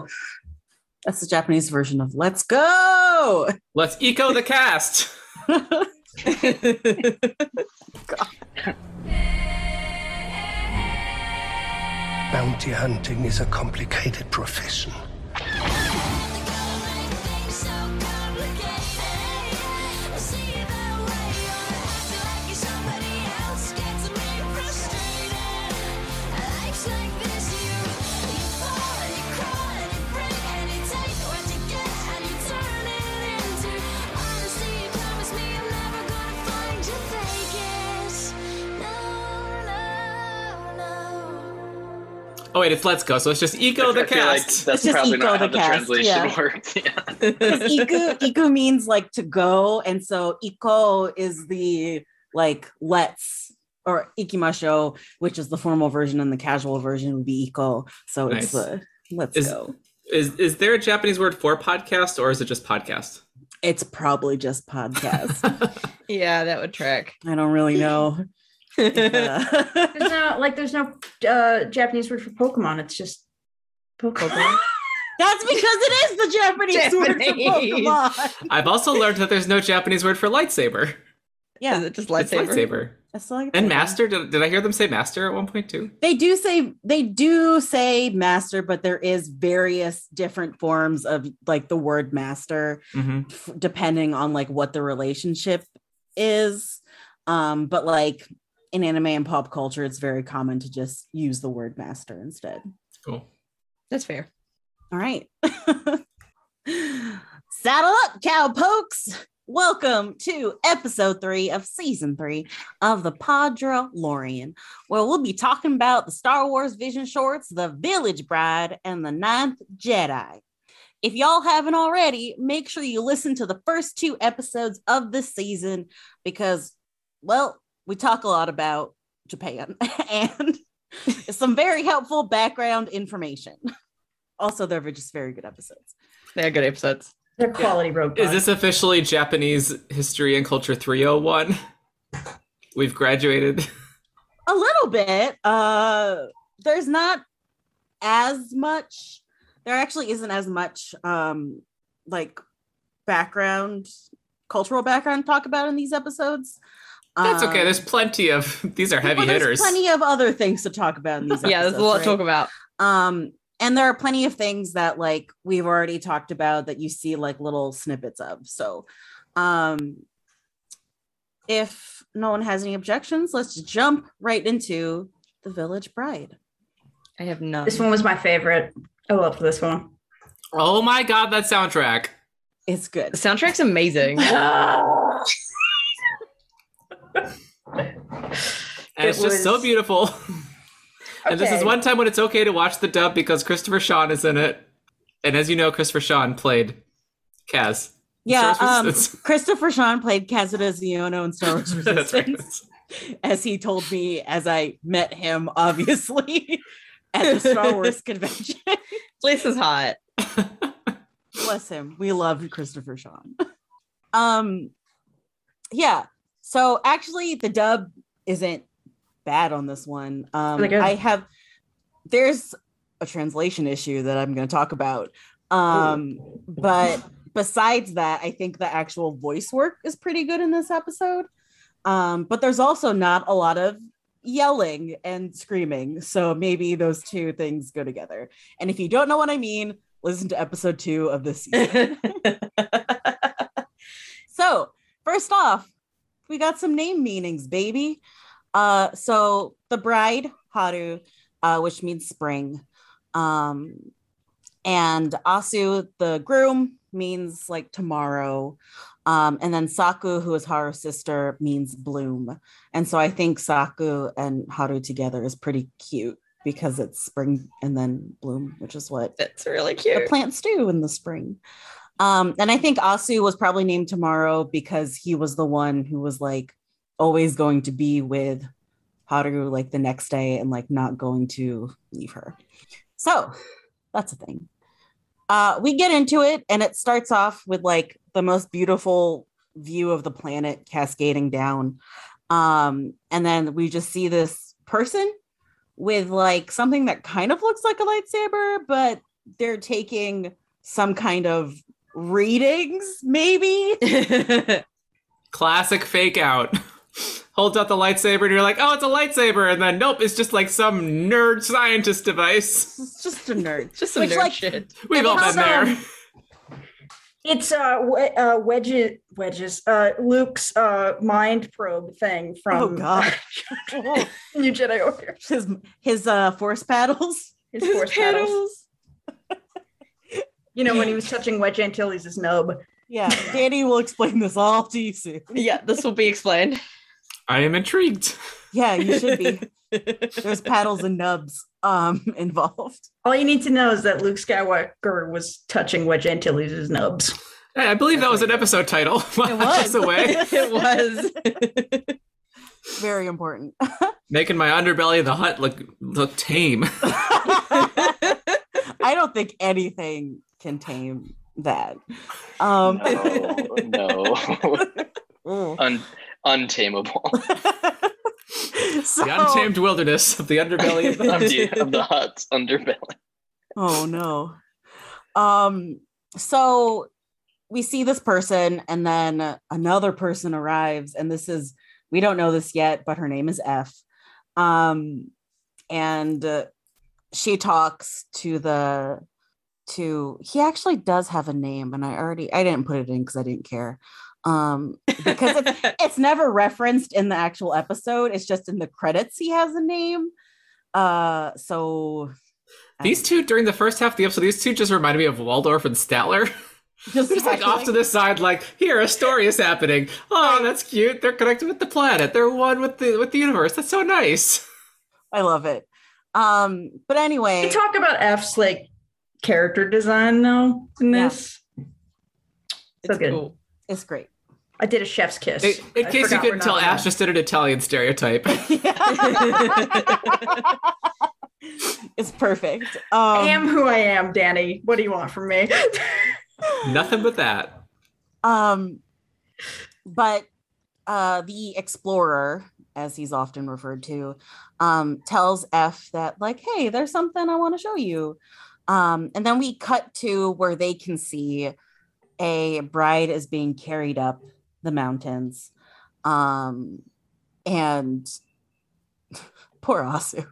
cool. That's the Japanese version of let's go. Let's eco the cast. God. Bounty hunting is a complicated profession. Oh, wait, it's let's go. So it's just eco the cast. Like that's probably not how the translation works. Yeah. Iku means like to go. And so iko is the like let's or ikimasho, which is the formal version, and the casual version would be iko. So nice. It's let's go. Is there a Japanese word for podcast, or is it just podcast? It's probably just podcast. Yeah, that would track. I don't really know. There's no Japanese word for Pokemon. It's just Pokemon. That's because it is the Japanese word for Pokemon. I've also learned that there's no Japanese word for lightsaber. Yeah, it's just lightsaber. It's lightsaber. It's lightsaber. And master. Did I hear them say master at one point too? They do say master, but there is various different forms of like the word master, depending on like what the relationship is. But like in anime and pop culture, it's very common to just use the word master instead. Cool. That's fair. All right. Saddle up, cowpokes. Welcome to episode 3 of season 3 of the Padra Lorian, where we'll be talking about the Star Wars Vision shorts, The Village Bride, and The Ninth Jedi. If y'all haven't already, make sure you listen to the first 2 episodes of this season because, well, we talk a lot about Japan and some very helpful background information. Also, they're just very good episodes. They're good episodes. They're quality road. Is this officially Japanese History and Culture 301? We've graduated. A little bit. There's not as much. There actually isn't as much like background, cultural background talk about in these episodes. That's okay. There's plenty of these are heavy hitters. There's plenty of other things to talk about in these episodes. Yeah, there's a lot to talk about. And there are plenty of things that like we've already talked about that you see like little snippets of. So if no one has any objections, let's jump right into The Village Bride. I have none. This one was my favorite. I loved this one. Oh my God, that soundtrack. It's good. The soundtrack's amazing. And it's just so beautiful. And this is one time when it's okay to watch the dub because Christopher Sean is in it. And as you know, Christopher Sean played Kaz. Yeah, Christopher Sean played Kazuto Ziono in Star Wars Resistance. As he told me as I met him, obviously, at the Star Wars convention. Place is hot. Bless him. We love Christopher Sean. Yeah. So actually the dub isn't bad on this one. There's a translation issue that I'm going to talk about. But besides that, I think the actual voice work is pretty good in this episode. But there's also not a lot of yelling and screaming. So maybe those two things go together. And if you don't know what I mean, listen to episode 2 of this season. So first off, we got some name meanings, baby. So the bride, Haru, which means spring. And Asu, the groom, means like tomorrow. And then Saku, who is Haru's sister, means bloom. And so I think Saku and Haru together is pretty cute because it's spring and then bloom, which is what it's really cute. The plants do in the spring. And I think Asu was probably named Tomorrow because he was the one who was like always going to be with Haru like the next day and like not going to leave her. So that's a thing. We get into it and it starts off with like the most beautiful view of the planet cascading down. And then we just see this person with like something that kind of looks like a lightsaber, but they're taking some kind of readings, maybe. Classic fake out. Holds out the lightsaber and you're like, oh, it's a lightsaber. And then, nope, it's just like some nerd scientist device. It's just a nerd. Just some nerd like, shit. We've all been there. It's Luke's mind probe thing from New Jedi Order. His force paddles. His force paddles. You know, when he was touching Wedge Antilles' nub. Yeah, Danny will explain this all to you soon. Yeah, this will be explained. I am intrigued. Yeah, you should be. There's paddles and nubs involved. All you need to know is that Luke Skywalker was touching Wedge Antilles' nubs. Hey, I believe that was an episode title. It was. It was. Very important. Making my underbelly of the hut look tame. I don't think anything can tame that. No. Untamable. The untamed wilderness of the underbelly of the hut's underbelly. Oh no. So we see this person and then another person arrives, and this is, we don't know this yet, but her name is F. And she talks to he actually does have a name, and I didn't put it in because I didn't care. Because it's never referenced in the actual episode. It's just in the credits he has a name. So these two during the first half of the episode, these two just reminded me of Waldorf and Statler. Just like off to this side, like, here, a story is happening. Oh, that's cute. They're connected with the planet. They're one with the universe. That's so nice. I love it. But anyway, we talk about F's like character design now in this. Yeah. It's good. Cool. It's great. I did a chef's kiss. In case you couldn't tell, Ash just did an Italian stereotype. It's perfect. I am who I am, Danny. What do you want from me? Nothing but that. But the explorer, as he's often referred to, tells F that, like, hey, there's something I want to show you. And then we cut to where they can see a bride is being carried up the mountains. And poor Asu.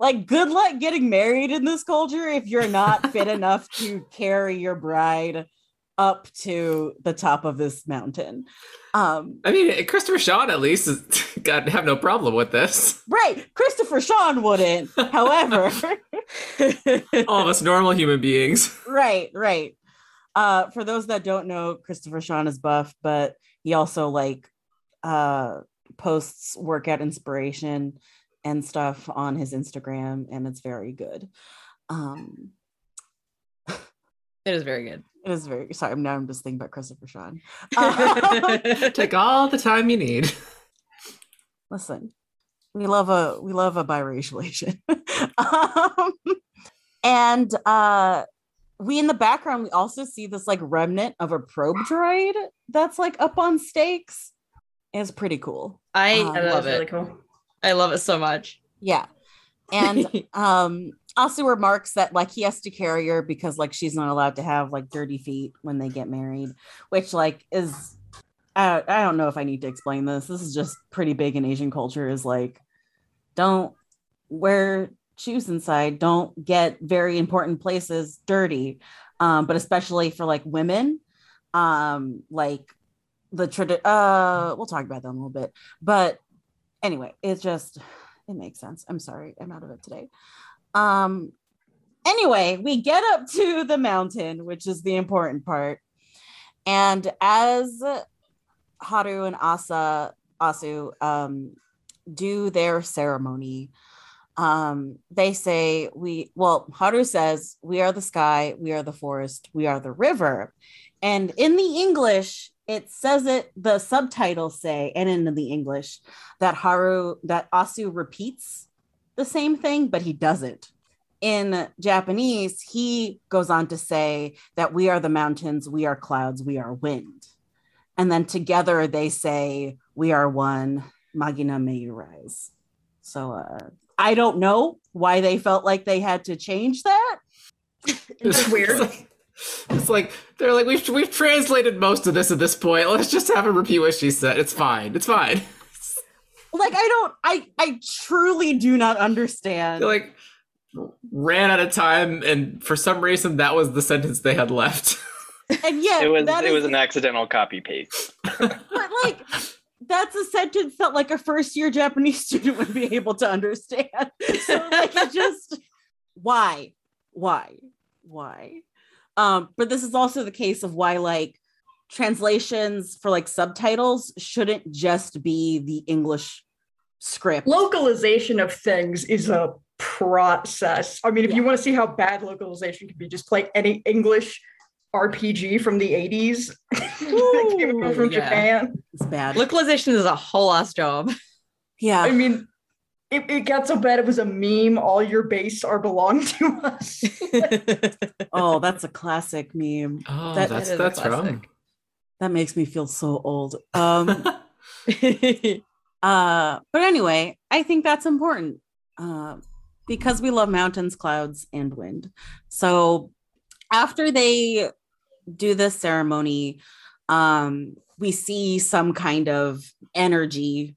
Like, good luck getting married in this culture if you're not fit enough to carry your bride up to the top of this mountain. I mean, Christopher Sean at least have no problem with this. Right. Christopher Sean wouldn't. However, all of us normal human beings. Right. For those that don't know, Christopher Sean is buff, but he also posts workout inspiration and stuff on his Instagram, and it's very good. It is very good. It is very, sorry, now I'm just thinking about Christopher Sean. Take all the time you need. Listen, we love a biracial Asian. And we in the background, we also see this like remnant of a probe droid that's like up on stakes. It's pretty cool. I love it. Really cool. I love it so much. Yeah. And Asu remarks that like he has to carry her because like she's not allowed to have like dirty feet when they get married, which like is, I don't know if I need to explain this. This is just pretty big in Asian culture, is like, don't wear shoes inside. Don't get very important places dirty. But especially for like women, we'll talk about that in a little bit, but anyway, it makes sense. I'm sorry. I'm out of it today. Anyway, we get up to the mountain, which is the important part. And as Haru and Asu do their ceremony, they say, Haru says, we are the sky, we are the forest, we are the river. And in the English, the subtitles say, and in the English, that Asu repeats the same thing, but he doesn't. In Japanese, he goes on to say that we are the mountains, we are clouds, we are wind. And then together they say, we are one, Magina, may you rise. So I don't know why they felt like they had to change that. It's weird. It's like they're like, we've translated most of this at this point. Let's just have her repeat what she said. It's fine. It's fine. Like, I truly do not understand. They like ran out of time, and for some reason that was the sentence they had left. And yeah, it was an accidental copy paste. But like, that's a sentence that like a first year Japanese student would be able to understand. So like, it just why? But this is also the case of why like translations for like subtitles shouldn't just be the English script. Localization of things is a process. I mean, if you want to see how bad localization can be, just play any English RPG from the 80s. Ooh, from Japan. It's bad. Localization is a whole ass job. Yeah. I mean, it got so bad it was a meme. All your base are belong to us. Oh, that's a classic meme. Oh, that's wrong. That makes me feel so old. But anyway, I think that's important because we love mountains, clouds, and wind. So after they do this ceremony, we see some kind of energy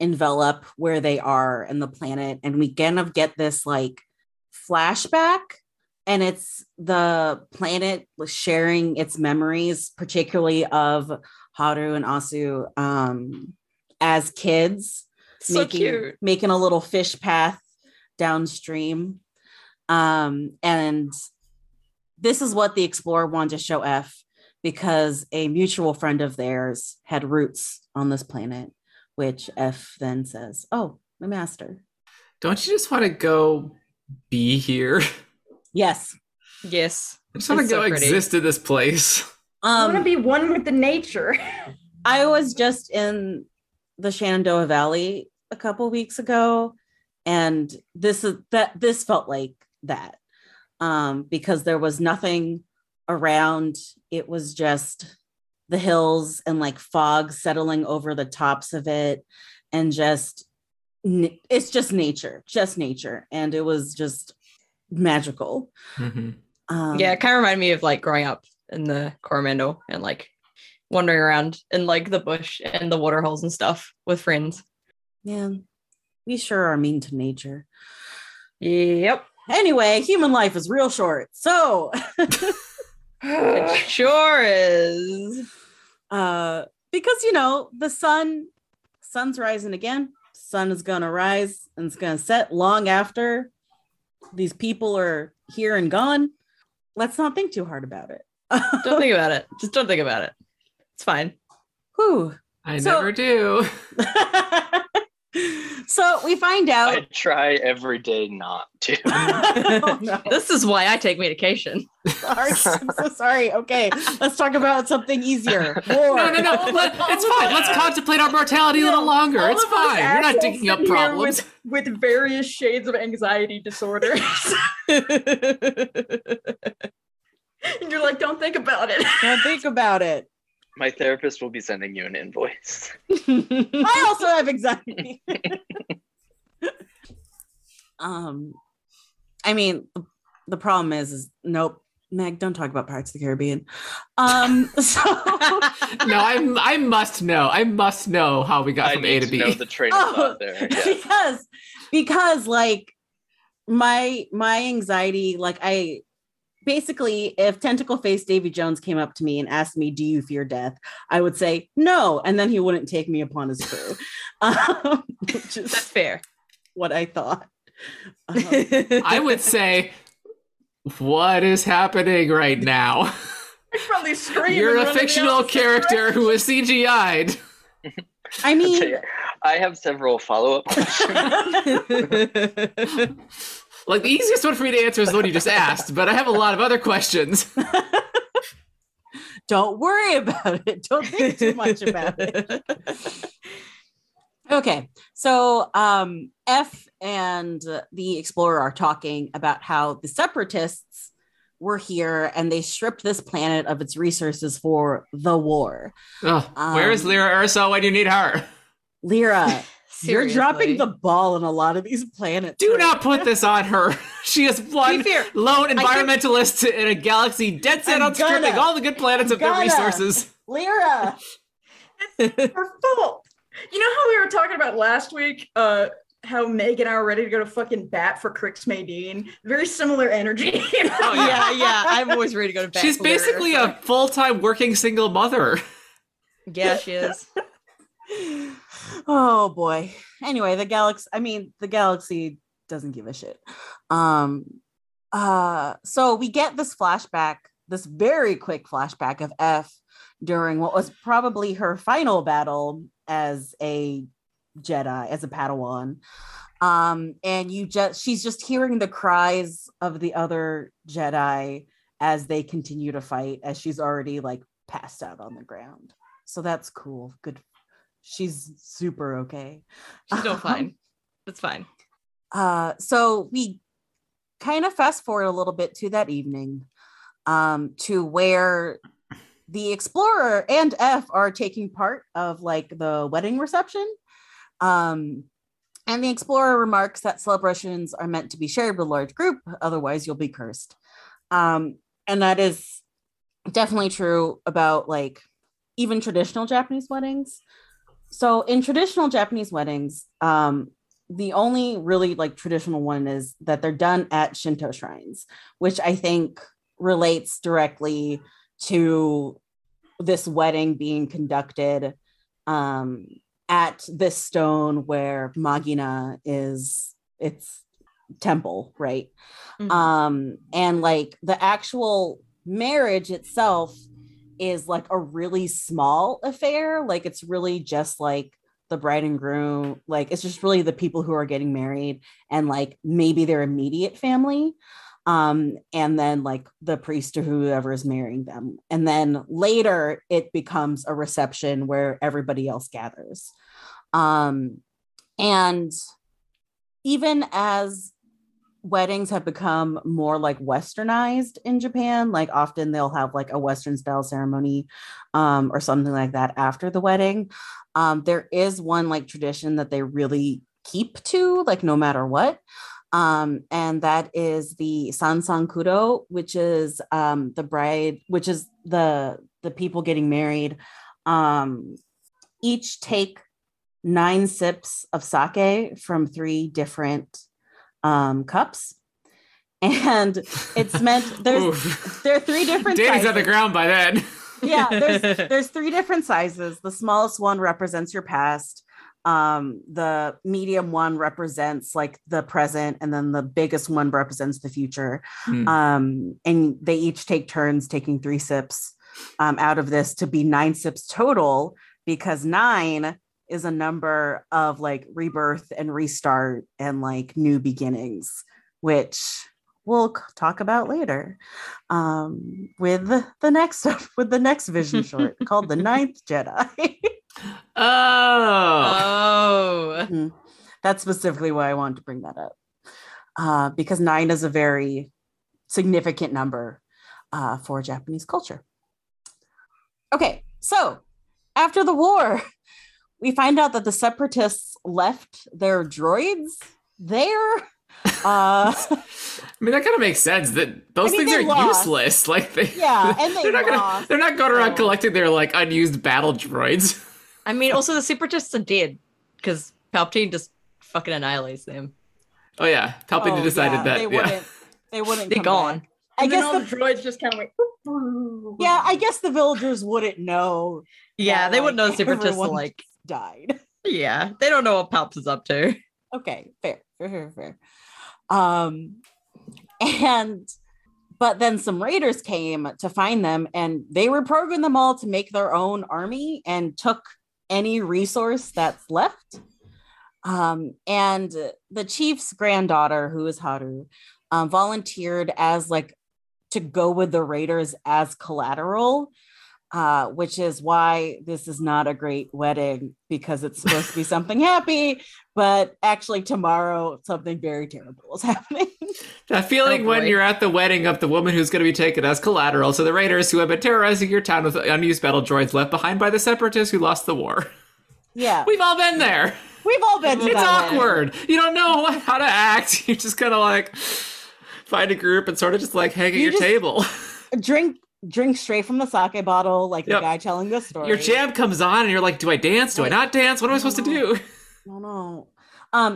envelop where they are and the planet, and we kind of get this like flashback, and it's the planet sharing its memories, particularly of Haru and Asu as kids, so making a little fish path downstream, and this is what the explorer wanted to show F, because a mutual friend of theirs had roots on this planet, which F then says, oh, my master. Don't you just want to go be here? Yes. Yes. I just want to go exist in this place. I want to be one with the nature. I was just in the Shenandoah Valley a couple weeks ago, and this felt like that. Because there was nothing around. It was just the hills and like fog settling over the tops of it, and just it's just nature, and it was just magical. Mm-hmm. Yeah, it kind of reminded me of like growing up in the Coromandel and like wandering around in like the bush and the waterholes and stuff with friends. Yeah, we sure are mean to nature. Yep. Anyway, human life is real short, so it sure is. Because you know the sun's rising again. Sun is gonna rise and it's gonna set long after these people are here and gone. Let's not think too hard about it. Don't think about it. Just don't think about it. It's fine. Whew. I never do. So we find out. I try every day not to. Oh, no. This is why I take medication. Sorry, I'm so sorry. Okay, let's talk about something easier. War. No. It's fine. Let's contemplate our mortality a little longer. It's fine. We're not digging up problems. With various shades of anxiety disorders. And you're like, don't think about it. Don't think about it. My therapist will be sending you an invoice. I also have anxiety. I mean, the problem is nope, Meg, don't talk about Pirates of the Caribbean. No, I must know how we got from A to B. I need to know the train of thought there. Yes. Because like my anxiety, like I. Basically, if Tentacle Face Davy Jones came up to me and asked me, do you fear death? I would say no. And then he wouldn't take me upon his crew. Which is that's fair. What I thought. I would say, what is happening right now? Probably screaming. You're a fictional character who is CGI'd. I mean, I have several follow-up questions. Like, the easiest one for me to answer is the one you just asked, but I have a lot of other questions. Don't worry about it. Don't think too much about it. Okay, so F and the Explorer are talking about how the Separatists were here and they stripped this planet of its resources for the war. Where is Lyra Erso when you need her? Lyra. Seriously. You're dropping the ball on a lot of these planets. Do not put this on her. She is one lone environmentalist in a galaxy dead set on stripping all the good planets of their resources. Lyra. It's her fault. You know how we were talking about last week? How Meg and I were ready to go to fucking bat for Crix Maydeen. Very similar energy. Oh, yeah. Yeah, I'm always ready to go to bat. She's basically a full-time working single mother. Yeah, she is. Oh, boy. Anyway, the galaxy doesn't give a shit. So we get this flashback, this very quick flashback of F during what was probably her final battle as a Jedi, as a Padawan, and she's just hearing the cries of the other Jedi as they continue to fight, as she's already like passed out on the ground. So that's cool. Good. She's super okay. She's still fine. That's fine. So we kind of fast forward a little bit to that evening, to where the Explorer and F are taking part of like the wedding reception. And the Explorer remarks that celebrations are meant to be shared with a large group, otherwise you'll be cursed. And that is definitely true about like even traditional Japanese weddings. So in traditional Japanese weddings, the only really like traditional one is that they're done at Shinto shrines, which I think relates directly to this wedding being conducted at this stone where Magina is its temple, right? Mm-hmm. And like the actual marriage itself is like a really small affair. Like it's really just like the bride and groom, like it's just really the people who are getting married and like maybe their immediate family. And then like the priest or whoever is marrying them. And then later it becomes a reception where everybody else gathers. And even as weddings have become more like westernized in Japan, like often they'll have like a Western style ceremony, or something like that after the wedding. There is one like tradition that they really keep to, like no matter what. And that is the Sansankuro, which is the bride, which is the people getting married, each take 9 sips of sake from 3 different cups. And it's meant, there are 3 different Danny's sizes. On the ground by then. Yeah, there's 3 different sizes. The smallest one represents your past. The medium one represents like the present, and then the biggest one represents the future. And they each take turns taking 3 sips out of this to be 9 sips total, because 9 is a number of like rebirth and restart and like new beginnings, which we'll talk about later with the next Vision short called The Ninth Jedi. Oh. Mm-hmm. That's specifically why I wanted to bring that up, because 9 is a very significant number for Japanese culture. Okay, so after the war, we find out that the Separatists left their droids there. That kind of makes sense. That things are lost. Useless. Like they're not going around collecting their like unused battle droids. I mean, also the Separatists are dead because Palpatine just fucking annihilates them. Oh yeah, Palpatine decided that they wouldn't. They're gone. Back. I guess all the droids just kind of like. Yeah, I guess the villagers wouldn't know. Yeah, they wouldn't know the Separatists like died. Yeah, they don't know what Palps is up to. Okay, fair. But then some raiders came to find them, and they reprogrammed them all to make their own army and took any resource that's left. And the chief's granddaughter, who is Haru, volunteered as like to go with the raiders as collateral, which is why this is not a great wedding, because it's supposed to be something happy, but actually tomorrow something very terrible is happening. That feeling when you're at the wedding of the woman who's going to be taken as collateral to the raiders who have been terrorizing your town with unused battle droids left behind by the Separatists who lost the war. Yeah. We've all been there. We've all been to that. It's awkward. You don't know how to act. You just kind of like find a group and sort of just like hang at your table. Drink straight from the sake bottle, like the guy telling this story. Your jam comes on and you're like, do I dance? Do I not dance? What am I supposed to do? No, no.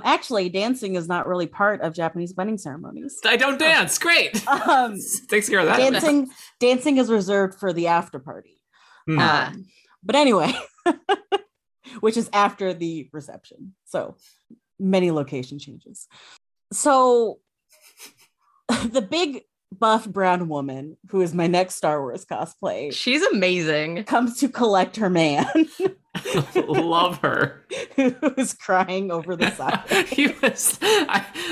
Actually, dancing is not really part of Japanese wedding ceremonies. I don't dance. Great. Takes care of that. Dancing is reserved for the after party. But anyway, which is after the reception. So many location changes. So the big buff brown woman, who is my next Star Wars cosplay. She's amazing. Comes to collect her man. Love her. Who was crying over the side.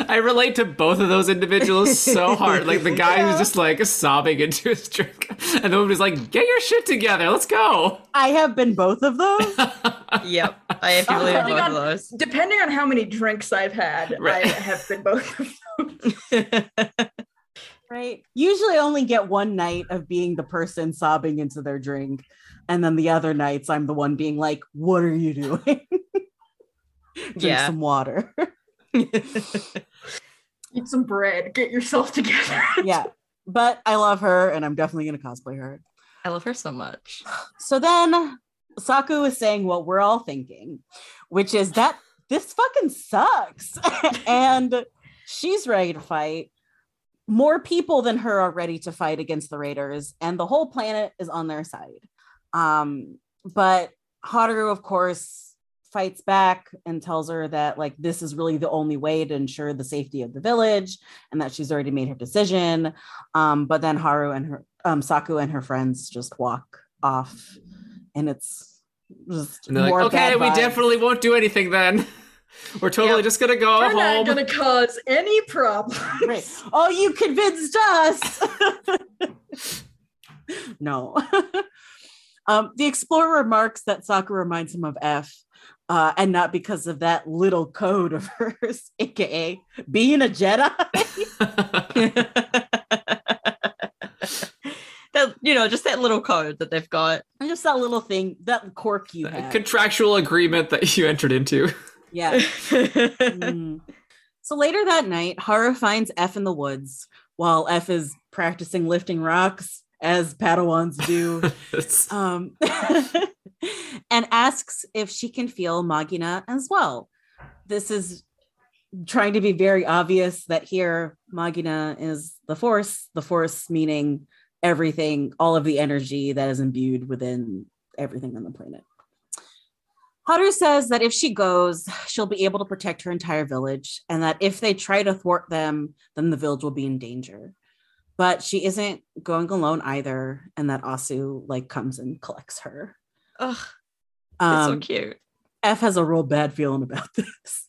I relate to both of those individuals so hard. Like the guy who's just like sobbing into his drink, and the woman who's like, get your shit together, let's go. I have been both of those. Yep, I have to believe both of those. Depending on how many drinks I've had, right. I have been both of those. Right. Usually only get one night of being the person sobbing into their drink. And then the other nights I'm the one being like, what are you doing? Drink some water. Eat some bread. Get yourself together. Yeah. But I love her and I'm definitely going to cosplay her. I love her so much. So then Saku is saying what we're all thinking, which is that this fucking sucks. And she's ready to fight. More people than her are ready to fight against the raiders, and the whole planet is on their side. But Haru, of course, fights back and tells her that like this is really the only way to ensure the safety of the village, and that she's already made her decision. But then Haru and her Saku and her friends just walk off, and it's just and more like, okay, we definitely won't do anything then. We're totally just going to go home. We're not going to cause any problems. Right. Oh, you convinced us. No. The explorer remarks that Saku reminds him of F, and not because of that little code of hers, aka being a Jedi. You know, just that little code that they've got. And just that little thing, that quirk you have. Contractual agreement that you entered into. Yeah. So later that night, Haru finds F in the woods while F is practicing lifting rocks, as Padawans do, and asks if she can feel Magina as well. This is trying to be very obvious that here Magina is the force meaning everything, all of the energy that is imbued within everything on the planet. Haru says that if she goes, she'll be able to protect her entire village, and that if they try to thwart them, then the village will be in danger. But she isn't going alone either, and that Asu like comes and collects her. Ugh, that's so cute. F has a real bad feeling about this.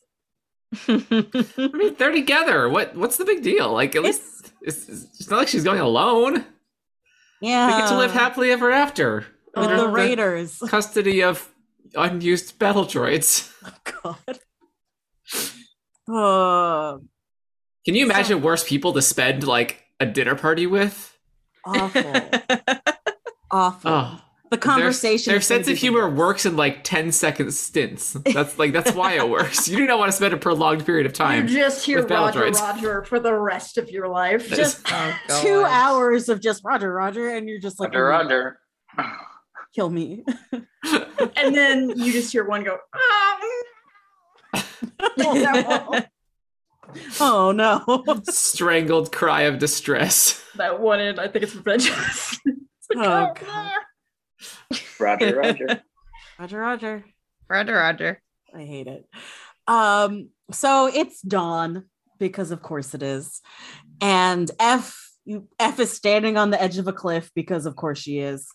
I mean, they're together. What's the big deal? Like, at least it's not like she's going alone. Yeah, they get to live happily ever after with the raiders. Custody of unused battle droids. Oh God. Can you imagine worse people to spend like a dinner party with? Awful. Awful. Oh, the conversation. Their sense of humor works in like 10-second stints. That's why it works. You do not want to spend a prolonged period of time. You just hear Roger for the rest of your life. Just 2 hours of just Roger, and you're just like Roger. Kill me. And then you just hear one go, oh no. Strangled cry of distress. That one in, I think it's vengeance. Like, Roger. Roger. I hate it. So it's dawn, because of course it is. And F is standing on the edge of a cliff, because of course she is.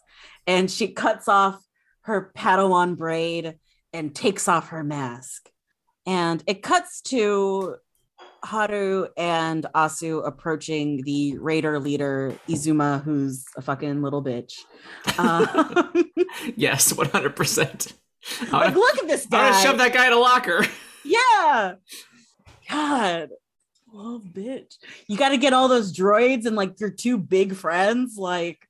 And she cuts off her Padawan braid and takes off her mask. And it cuts to Haru and Asu approaching the raider leader, Izuma, who's a fucking little bitch. Yes, 100%. Like, look at this guy. I'm gonna shove that guy in a locker. Yeah. God. Oh, bitch. You got to get all those droids and like your two big friends. Like,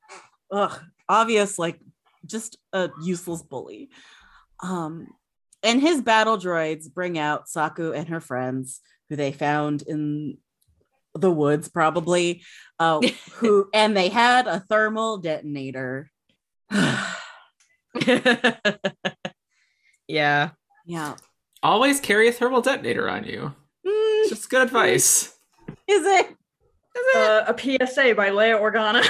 ugh. Obvious, like just a useless bully. And his battle droids bring out Saku and her friends, who they found in the woods, probably. And they had a thermal detonator. Yeah. Yeah. Always carry a thermal detonater on you. Mm. Just good advice. Is it? Is it? A PSA by Leia Organa.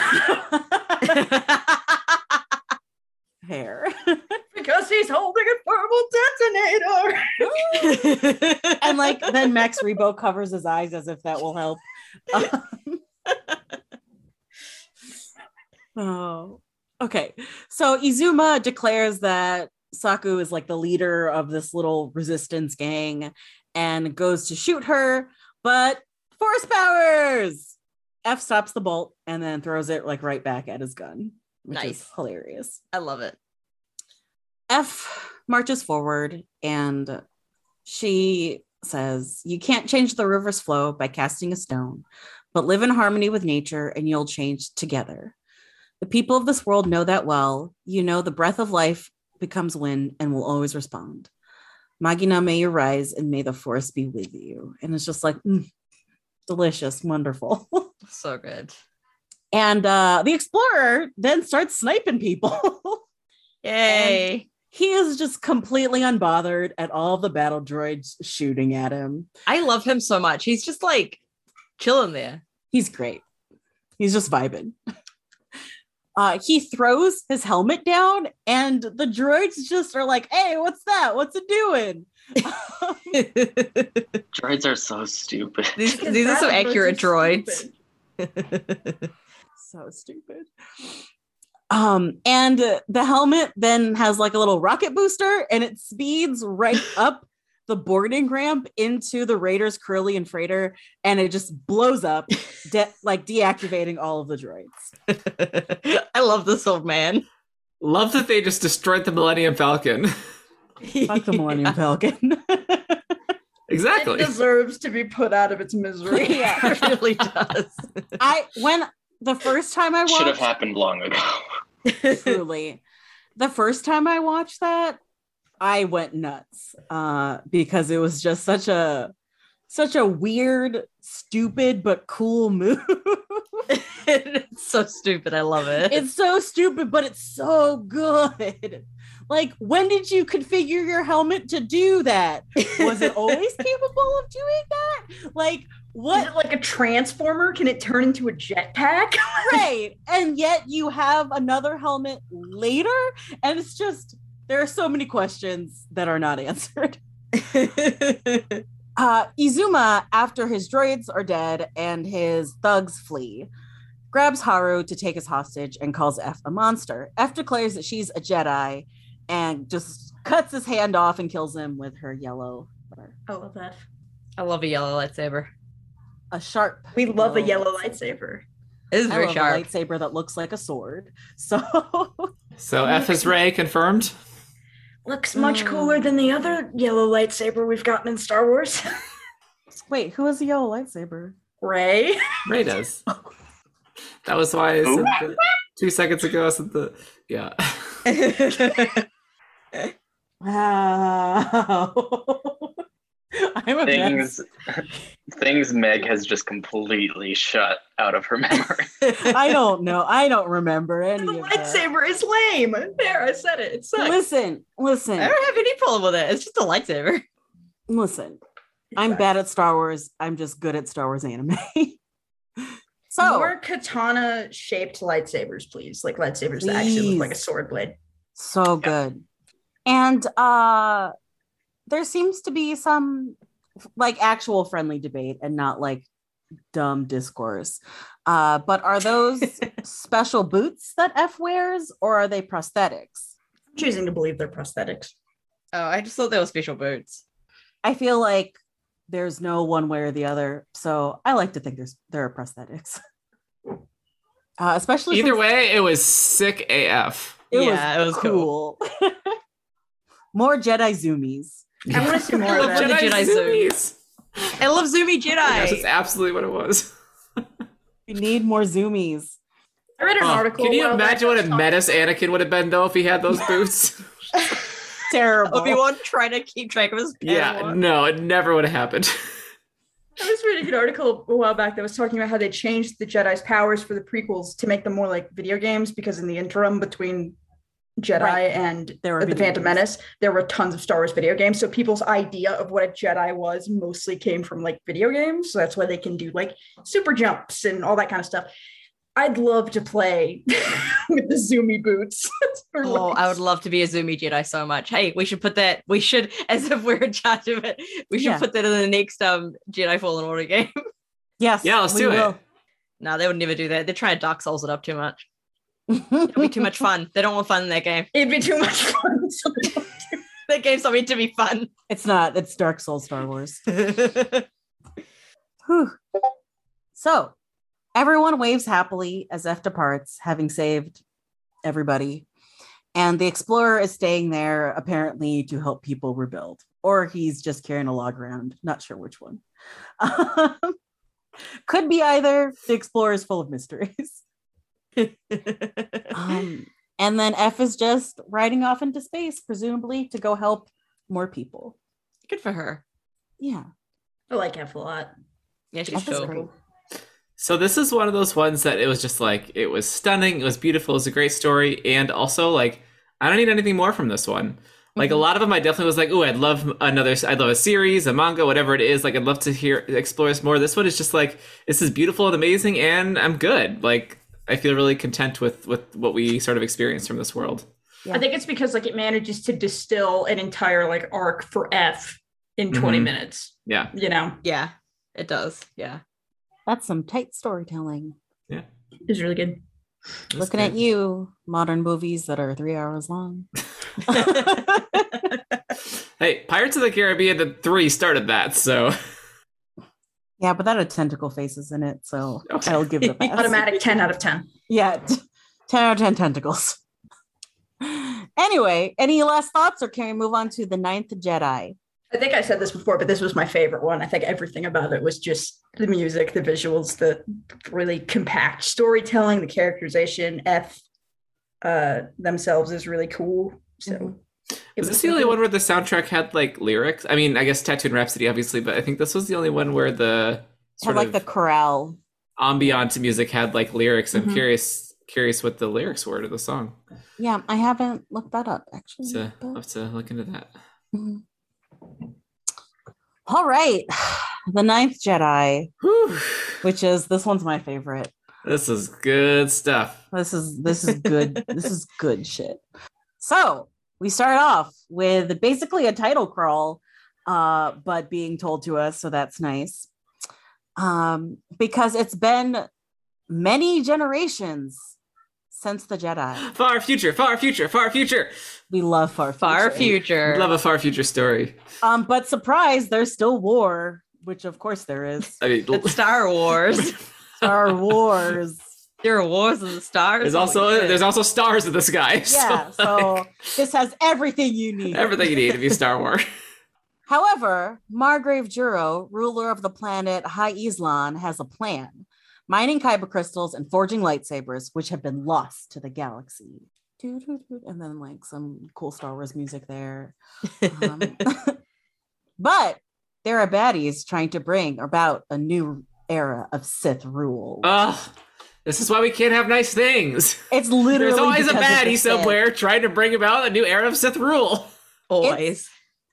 Hair. Because he's holding a thermal detonator. And like, then Max Rebo covers his eyes as if that will help. Oh. Okay. So Izuma declares that Saku is like the leader of this little resistance gang and goes to shoot her, but force powers! F stops the bolt and then throws it like right back at his gun, which is hilarious. I love it. F marches forward and she says, "You can't change the river's flow by casting a stone, but live in harmony with nature and you'll change together. The people of this world know that well. You know, the breath of life becomes wind and will always respond. Magina, may you rise and may the force be with you." And it's just like, delicious, wonderful. So good. And the explorer then starts sniping people. Yay. And he is just completely unbothered at all the battle droids shooting at him. I love him so much. He's just like chilling there. He's great. He's just vibing. He throws his helmet down and the droids just are like, "Hey, what's that? What's it doing?" Droids are so stupid. These are so accurate droids. So stupid. And the helmet then has like a little rocket booster and it speeds right up the boarding ramp into the Raiders Carillion freighter, and it just blows up, deactivating all of the droids. I love this old man. Love that they just destroyed the Millennium Falcon. Fuck the Millennium Falcon. Exactly. It deserves to be put out of its misery. Yeah, it really does. When the first time I watched... Should have happened long ago. Truly. The first time I watched that, I went nuts because it was just such a weird, stupid, but cool move. It's so stupid. I love it. It's so stupid, but it's so good. Like, when did you configure your helmet to do that? Was it always capable of doing that? Like, what? Is it like a transformer? Can it turn into a jetpack? Right. And yet you have another helmet later, and it's just... There are so many questions that are not answered. Izuma, after his droids are dead and his thugs flee, grabs Haru to take as hostage and calls F a monster. F declares that she's a Jedi and just cuts his hand off and kills him with her yellow lightsaber. I love that. I love a yellow lightsaber. A sharp. We love a yellow lightsaber. It is very sharp. I love a lightsaber that looks like a sword. So F is Rey confirmed. Looks much cooler than the other yellow lightsaber we've gotten in Star Wars. Wait, who has the yellow lightsaber? Rey. Rey does. That was why I said 2 seconds ago I said yeah. Wow. I'm things Meg has just completely shut out of her memory. I don't know. I don't remember any of that. The lightsaber is lame. There, I said it. It sucks. Listen. I don't have any problem with it. It's just a lightsaber. Listen, I'm bad at Star Wars. I'm just good at Star Wars anime. So more katana-shaped lightsabers, please. Like lightsabers that actually look like a sword blade. So good. And there seems to be some like actual friendly debate and not like dumb discourse. But are those special boots that F wears, or are they prosthetics? I'm choosing to believe they're prosthetics. Oh, I just thought they were special boots. I feel like there's no one way or the other. So I like to think there are prosthetics. Especially either way, it was sick AF. It was cool. More Jedi Zoomies. I want to see more of that. Jedi Zoomies. I love Zoomie Jedi. Yes, that's absolutely what it was. We need more Zoomies. I read an article. Can you imagine what a menace Anakin would have been, though, if he had those boots? terrible. Obi-Wan trying to keep track of his Padawan. Yeah, no, it never would have happened. I was reading an article a while back that was talking about how they changed the Jedi's powers for the prequels to make them more like video games, because in the interim between Jedi and the Phantom Menace, there were tons of Star Wars video games. So people's idea of what a Jedi was mostly came from like video games. So that's why they can do like super jumps and all that kind of stuff. I'd love to play with the Zoomy boots. Oh, I would love to be a Zoomy Jedi so much. Hey, we should put that, we should, as if we're in charge of it, we should put that in the next Jedi Fallen Order game. Yes. Yeah, let's do it. No, they would never do that. They're trying to Dark Souls it up too much. It'll be too much fun. They don't want fun in that game. It'd be too much fun. That game's not meant to be fun. It's not. It's Dark Souls Star Wars. So, everyone waves happily as F departs, having saved everybody. And the Explorer is staying there, apparently, to help people rebuild. Or he's just carrying a log around. Not sure which one. Could be either. The Explorer is full of mysteries. And then F is just riding off into space, presumably to go help more people. Good for her. Yeah. I like F a lot. Yeah, she's cool. So this is one of those ones that it was just like, it was stunning, it was beautiful, it was a great story, and also like, I don't need anything more from this one. Like a lot of them, I definitely was like, ooh, I'd love a series, a manga, whatever it is. Like I'd love to explore this more. This one is just like, this is beautiful and amazing, and I'm good. Like I feel really content with what we sort of experienced from this world. Yeah. I think it's because like it manages to distill an entire like arc for F in 20 minutes. Yeah, you know. Yeah, it does. Yeah. That's some tight storytelling. Yeah. It was really good. Looking at you, modern movies that are 3 hours long. Hey, Pirates of the Caribbean, the 3 started that, so. Yeah, but that had tentacle faces in it, so okay. I'll give it a pass. Automatic 10 out of 10. Yeah, 10 out of 10 tentacles. Anyway, any last thoughts, or can we move on to The Ninth Jedi? I think I said this before, but this was my favorite one. I think everything about it was just the music, the visuals, the really compact storytelling, the characterization. F themselves is really cool. So was this the only one where the soundtrack had like lyrics? I mean, I guess Tatooine Rhapsody, obviously, but I think this was the only one where the sort of the chorale ambiance music had like lyrics. I'm curious what the lyrics were to the song. Yeah, I haven't looked that up actually. So I'll have to look into that. Mm-hmm. All right, The Ninth Jedi, which is, this one's my favorite. This is good stuff. This is good. This is good shit. So we start off with basically a title crawl, but being told to us, so that's nice. Because it's been many generations since the Jedi. Far future, far future, far future. We love far future. We love a far future story. But surprise, there's still war, which of course there is. I mean, it's Star Wars. Star Wars. There are wars in the stars. There's also stars in the sky. Yeah. So this has everything you need. Everything you need to be Star Wars. However, Margrave Juro, ruler of the planet High Islan, has a plan. Mining kyber crystals and forging lightsabers, which have been lost to the galaxy. And then like some cool Star Wars music there. But there are baddies trying to bring about a new era of Sith rule. This is why we can't have nice things. It's literally there's always a baddie somewhere trying to bring about a new era of Sith rule. Always.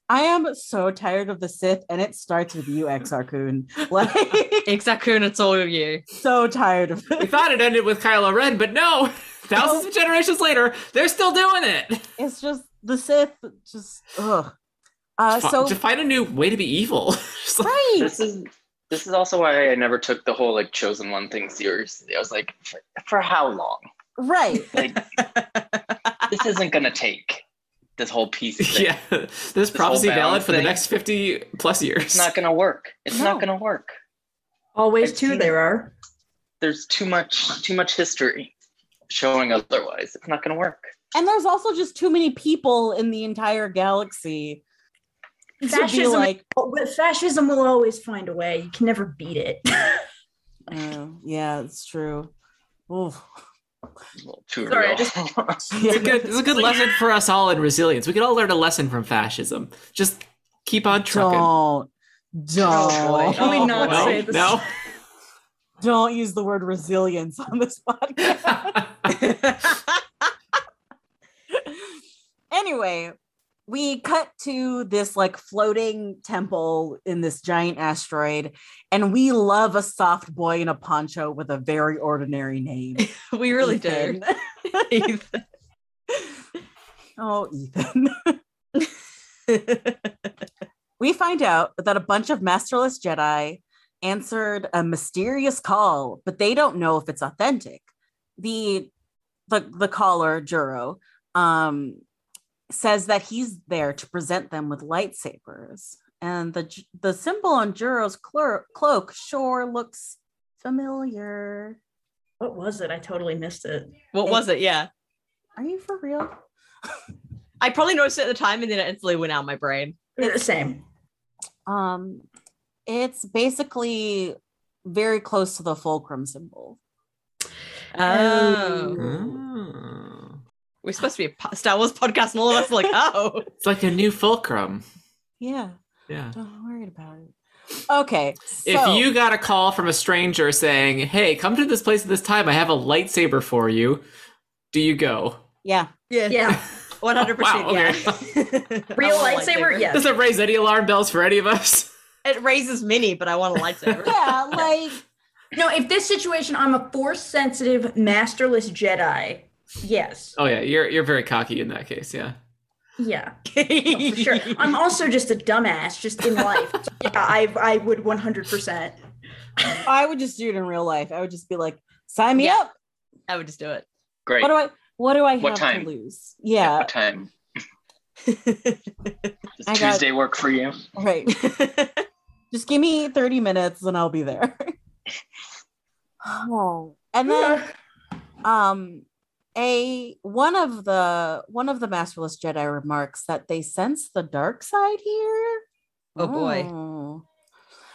I am so tired of the Sith, and it starts with you, Exar-kun. Like, Exar-kun, it's all of you. So tired of it. We thought it ended with Kylo Ren, but no. Thousands of generations later, they're still doing it. It's just the Sith, just ugh. To find a new way to be evil. Just like, right. This is also why I never took the whole like chosen one thing seriously. I was like, for how long? Right. Like, this isn't gonna take. This whole piece of thing. Yeah, this prophecy valid for the next 50 plus years. It's not gonna work. Always two there are. There's too much history showing otherwise. It's not gonna work. And there's also just too many people in the entire galaxy. Fascism will always find a way. You can never beat it. Yeah, it's true. Oof. Sorry, it's a good lesson for us all in resilience. We could all learn a lesson from fascism. Just keep on trucking. Don't. Can we not say this? No. Don't use the word resilience on this podcast. Anyway, we cut to this like floating temple in this giant asteroid, and we love a soft boy in a poncho with a very ordinary name. We really Ethan. Did. Ethan. Oh, Ethan. We find out that a bunch of masterless Jedi answered a mysterious call, but they don't know if it's authentic. The caller, Juro, says that he's there to present them with lightsabers, and the symbol on Juro's cloak sure looks familiar. What was it? I totally missed it. What was it? Yeah. Are you for real? I probably noticed it at the time, and then it instantly went out of my brain. It's the same. It's basically very close to the fulcrum symbol. Oh. We're supposed to be a Star Wars podcast, and all of us are like, oh. It's like a new fulcrum. Yeah. Yeah. Don't worry about it. Okay. So, if you got a call from a stranger saying, hey, come to this place at this time, I have a lightsaber for you, do you go? Yeah. Yeah. Yeah. 100%. Wow, yeah. Okay. Real lightsaber? Yeah. Does it raise any alarm bells for any of us? It raises many, but I want a lightsaber. Yeah, like, no, if this situation, I'm a force-sensitive, masterless Jedi. Yes. Oh yeah, you're very cocky in that case, yeah. Yeah, oh, for sure. I'm also just a dumbass, just in life. Yeah, I would 100%. I would just do it in real life. I would just be like, sign me up. I would just do it. Great. What do I have to lose? Yeah. What time? Does Tuesday work for you? Right. Just give me 30 minutes and I'll be there. Oh, and then, one of the masterless Jedi remarks that they sense the dark side here. Oh boy!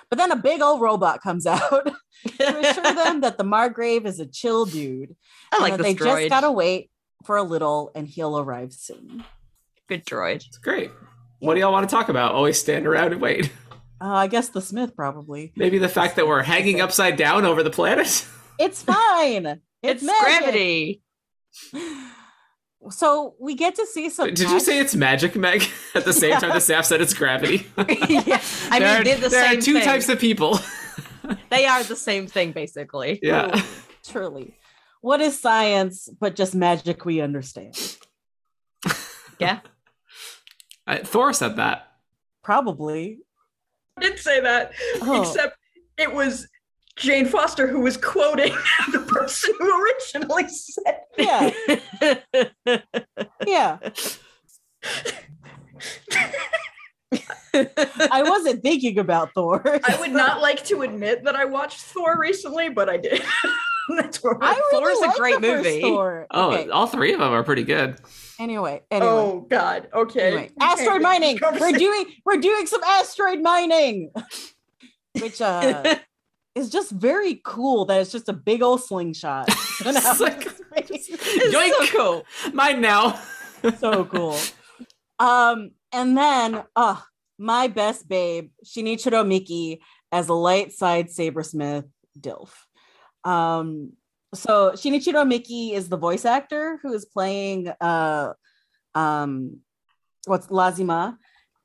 But then a big old robot comes out to assure them that the Margrave is a chill dude. I like that they just gotta wait for a little and he'll arrive soon. Good droid. It's great. Yeah. What do y'all want to talk about? Always stand around and wait. I guess the Smith probably. Maybe the fact that we're hanging upside down over the planet. It's fine. It's gravity. So we get to see some. Did you say it's magic, Meg? At the same time, the staff said it's gravity. Yeah, I mean they're the same. There are two types of people. They are the same thing, basically. Yeah, truly. What is science but just magic we understand? Yeah. Thor said that. Probably. I did say that, except it was Jane Foster who was quoting the person who originally said it. Yeah. I wasn't thinking about Thor. I would not like to admit that I watched Thor recently, but I did. That's where Thor is a great movie. Thor. Oh, okay. All three of them are pretty good. Anyway. Oh God. Okay. Anyway, asteroid mining. We're doing some asteroid mining, which is just very cool. That it's just a big old slingshot. It's like, yoink. So cool. Mine now. So cool. And then, my best babe, Shinichiro Miki as a light side sabersmith Dilf. So Shinichiro Miki is the voice actor who is playing Lah Zima,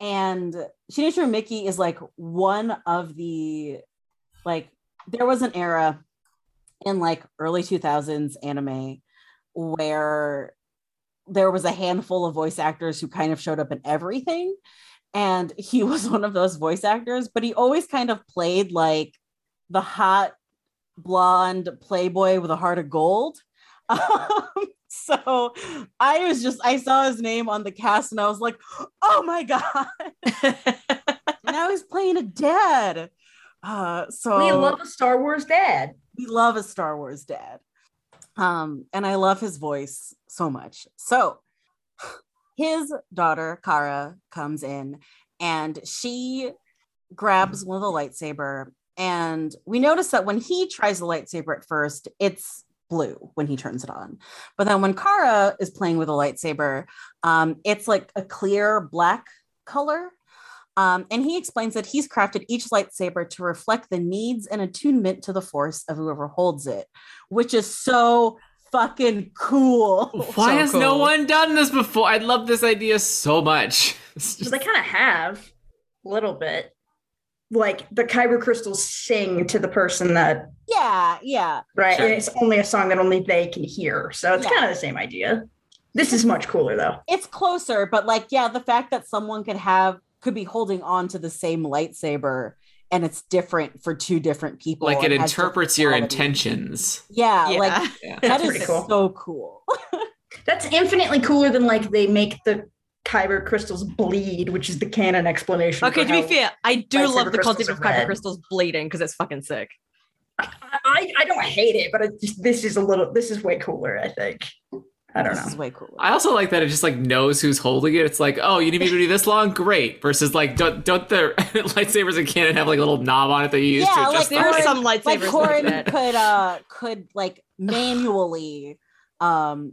and Shinichiro Miki is like one of the there was an era in like early 2000s anime where there was a handful of voice actors who kind of showed up in everything, and he was one of those voice actors, but he always kind of played like the hot blonde playboy with a heart of gold. So I saw his name on the cast and I was like, oh my God. And I was playing a dad. So we love a Star Wars dad. And I love his voice so much. So his daughter, Kara, comes in and she grabs one of the lightsabers. And we notice that when he tries the lightsaber at first, it's blue when he turns it on. But then when Kara is playing with a lightsaber, it's like a clear black color. And he explains that he's crafted each lightsaber to reflect the needs and attunement to the Force of whoever holds it, which is so fucking cool. Why has no one done this before? I love this idea so much. They kind of have a little bit. Like the Kyber crystals sing to the person that. Yeah, yeah. Right. Sure. It's only a song that only they can hear. So it's kind of the same idea. This is much cooler though. It's closer, but like, yeah, the fact that someone could be holding on to the same lightsaber and it's different for two different people. Like it interprets your intentions. Yeah, like that is so cool. That's infinitely cooler than like they make the Kyber crystals bleed, which is the canon explanation. Okay, to be fair, I do love the concept of Kyber crystals bleeding because it's fucking sick. I don't hate it, but this is way cooler, I think. I don't know. This is way cooler. I also like that it just like knows who's holding it. It's like, oh, you need me to do this long? Great. Versus like, don't the lightsabers in canon have like a little knob on it that you use to adjust? Yeah, like there are some lightsabers like that could like manually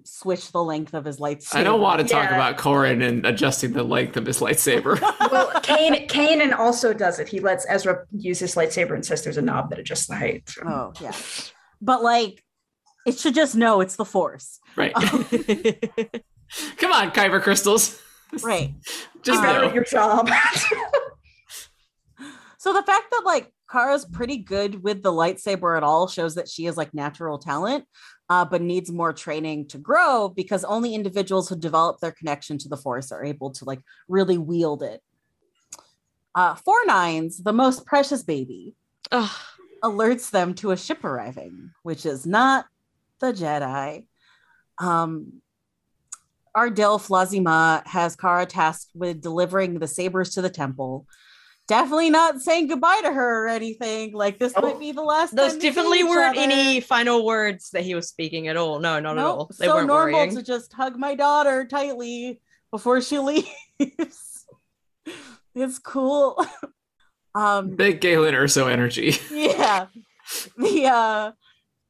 switch the length of his lightsaber. I don't want to talk about Corrin and adjusting the length of his lightsaber. Well, Kanan also does it. He lets Ezra use his lightsaber and says there's a knob that adjusts the height. Oh, yeah. But like, it should just know it's the Force. Right. Come on, Kyber crystals. Right. Just know your job. So the fact that like Kara's pretty good with the lightsaber at all shows that she is like natural talent, but needs more training to grow because only individuals who develop their connection to the Force are able to like really wield it. 4 9's, the most precious baby, alerts them to a ship arriving, which is not the Jedi. Our Dilf, Lah Zima, has Kara tasked with delivering the sabers to the temple. Definitely not saying goodbye to her or anything. Like, this might be the last time. Those definitely weren't any final words that he was speaking at all. No, not at all. They so weren't normal worrying. To just hug my daughter tightly before she leaves. It's cool. Big Galen Erso energy. Yeah.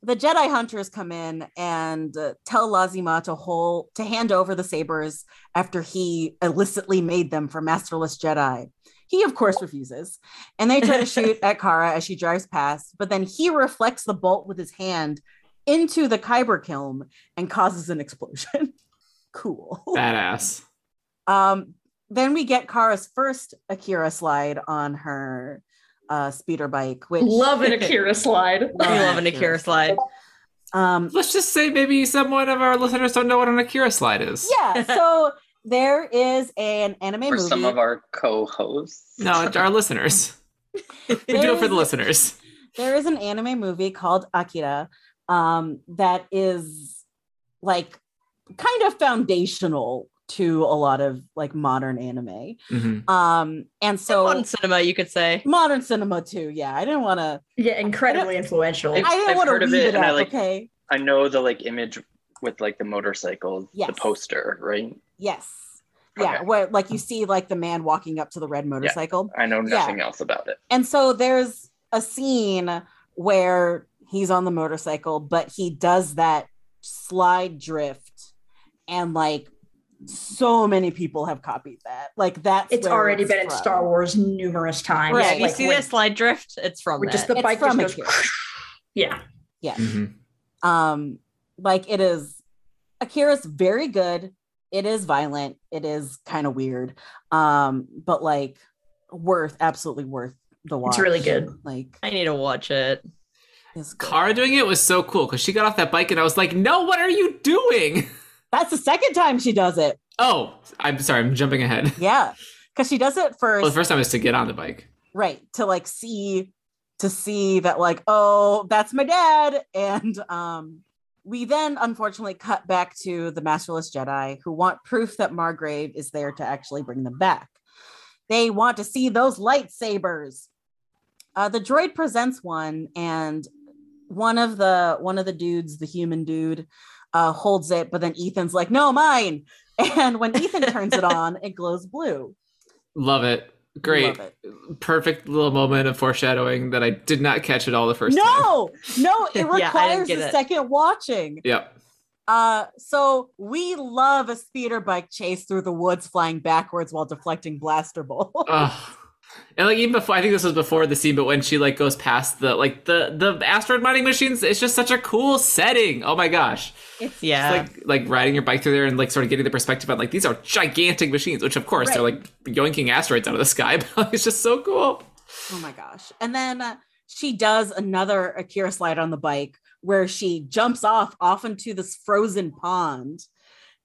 The Jedi hunters come in and tell Lah Zima to hand over the sabers after he illicitly made them for masterless Jedi. He, of course, refuses. And they try to shoot at Kara as she drives past, but then he reflects the bolt with his hand into the Kyber kiln and causes an explosion. Cool. Badass. Then we get Kara's first Akira slide on her speeder bike, which love an Akira slide. Love an Akira slide. Let's just say maybe someone of our listeners don't know what an Akira slide is. Yeah, so there is an anime movie. For some of our co-hosts. No, it's our listeners. We do it for the listeners. There is an anime movie called Akira that is like kind of foundational to a lot of like modern anime. Mm-hmm. And so modern cinema, you could say. Modern cinema too, yeah. I didn't want to. Yeah, incredibly influential. I didn't want to read it out, okay? I know the like image with like the motorcycle, the poster, right? Yes. Okay. Yeah, where like you see like the man walking up to the red motorcycle. Yeah, I know nothing else about it. And so there's a scene where he's on the motorcycle, but he does that slide drift and like so many people have copied that. Like that's it's already been in Star Wars numerous times. Right. Yeah, you like, see that slide drift? It's from that. Just the bike from just goes, yeah. Yeah. Mm-hmm. Like it is Akira's very good. It is violent. It is kind of weird. But like absolutely worth the watch. It's really good. Like I need to watch it. Kara doing it was so cool because she got off that bike and I was like, no, what are you doing? That's the second time she does it. Oh, I'm sorry. I'm jumping ahead. Yeah. Because she does it first. Well, the first time is to get on the bike. Right. To like see that like, oh, that's my dad. And we then unfortunately cut back to the Masterless Jedi who want proof that Margrave is there to actually bring them back. They want to see those lightsabers. The droid presents one and one of the dudes, the human dude, holds it, but then Ethan's like, no, mine. And when Ethan turns it on, it glows blue. Love it. Great. Perfect little moment of foreshadowing that I did not catch at all the first time. No, it requires a second watching. Yep. So we love a speeder bike chase through the woods, flying backwards while deflecting blaster bolts. And like even before, I think this was before the scene, but when she like goes past the asteroid mining machines, it's just such a cool setting. Oh my gosh. It's like riding your bike through there and like sort of getting the perspective on like these are gigantic machines, which of course they're like yoinking asteroids out of the sky, but it's just so cool. Oh my gosh. And then she does another Akira slide on the bike where she jumps off into this frozen pond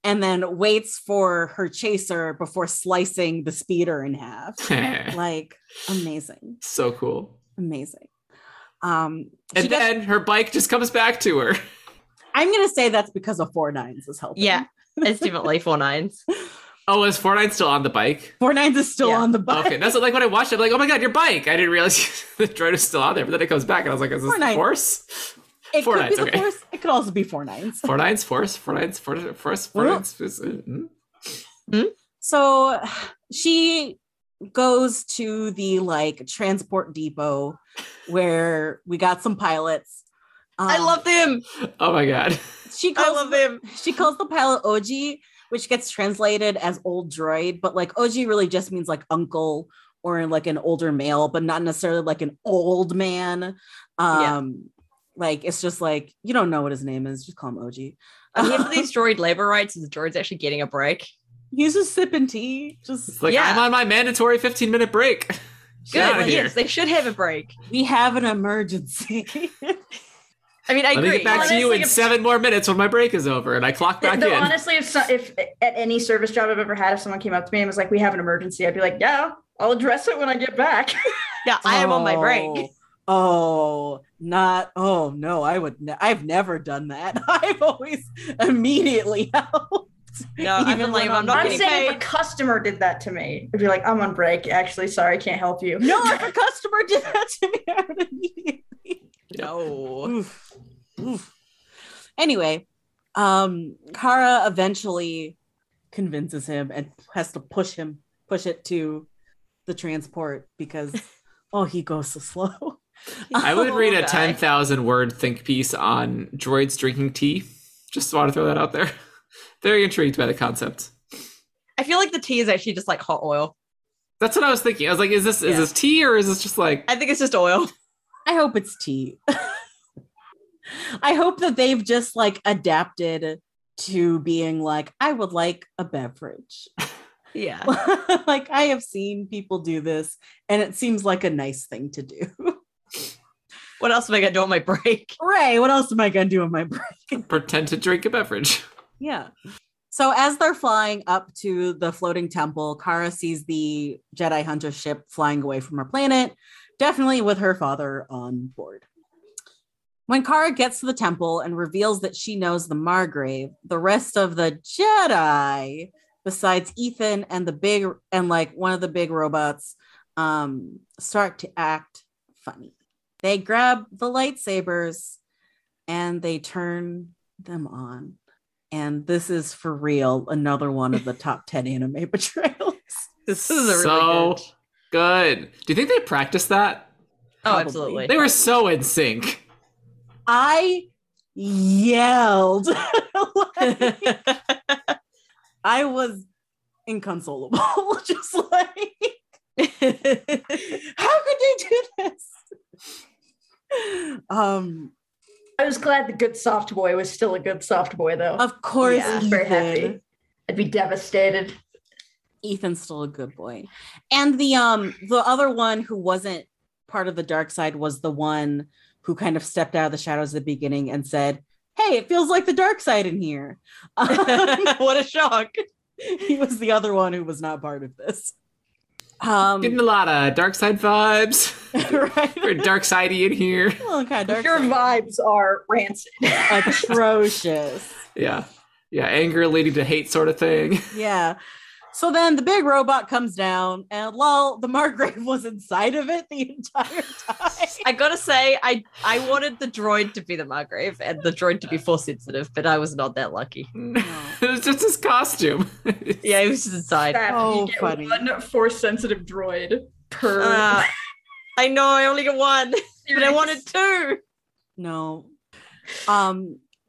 and then waits for her chaser before slicing the speeder in half. Like, amazing. So cool. Amazing. And then her bike just comes back to her. I'm going to say that's because of 4-9s is helping. Yeah, it's definitely 4-9s. Oh, is 4-9 still on the bike? 4-9 is still on the bike. Okay, that's like when I watched it, I'm like, oh my God, your bike. I didn't realize the droid is still on there, but then it comes back and I was like, is this the Force? It could be the Force. It could also be 4-9s. 4-9s, Force, 4-9s, Force, 4-9s. So she goes to the like transport depot where we got some pilots. I love them. Oh my God. I love them. She calls the pilot Oji, which gets translated as old droid, but like Oji really just means like uncle or like an older male, but not necessarily like an old man. Like, it's just like, you don't know what his name is. Just call him Oji. I mean, for these droid labor rights, the droid's actually getting a break. He's just sipping tea. Just like, I'm on my mandatory 15-minute break. Good. Yes, they should have a break. We have an emergency. I mean, I agree. Let me get back to you in 7 more minutes when my break is over and I clock back in. Honestly, if at any service job I've ever had, if someone came up to me and was like, we have an emergency, I'd be like, yeah, I'll address it when I get back. I am on my break. I've never done that. I've always immediately helped. I'm saying if a customer did that to me, I'd be like, I'm on break, actually, sorry, can't help you. No, if a customer did that to me, I would immediately. No. Oof. Anyway, Kara eventually convinces him and has to push it to the transport because he goes so slow. I would read a 10,000 word think piece on droids drinking tea. Just want to throw that out there. Very intrigued by the concept. I feel like the tea is actually just like hot oil. That's what I was thinking. I was like, is this tea or is this just like... I think it's just oil. I hope it's tea. I hope that they've just like adapted to being like, I would like a beverage. Yeah. Like I have seen people do this and it seems like a nice thing to do. What else am I gonna do on my break? Ray, what else am I gonna do on my break? Pretend to drink a beverage. Yeah. So as they're flying up to the floating temple, Kara sees the Jedi Hunter ship flying away from her planet, definitely with her father on board. When Kara gets to the temple and reveals that she knows the Margrave, the rest of the Jedi, besides Ethan and one of the big robots, start to act funny. They grab the lightsabers and they turn them on. And this is for real, another one of the top 10 anime betrayals. This is really so good. Do you think they practiced that? Probably. Oh, absolutely. They were so in sync. I yelled. I was inconsolable. Just like, how could they do this? I was glad the good soft boy was still a good soft boy, though. Of course, yeah, Ethan. Very happy. I'd be devastated. Ethan's still a good boy, and the other one who wasn't part of the dark side was the one who kind of stepped out of the shadows at the beginning and said, "Hey, it feels like the dark side in here." What a shock! He was the other one who was not part of this. Getting a lot of dark side vibes. Right. We're dark sidey in here. Okay, your vibes are rancid. Atrocious. Yeah. Yeah. Anger leading to hate sort of thing. Yeah. So then the big robot comes down, and lol, the Margrave was inside of it the entire time. I gotta say, I wanted the droid to be the Margrave and the droid to be force sensitive, but I was not that lucky. No. It was just his costume. Yeah, it was just inside. Oh, you get funny. One force sensitive droid per. I know, I only get one, but I wanted two. No.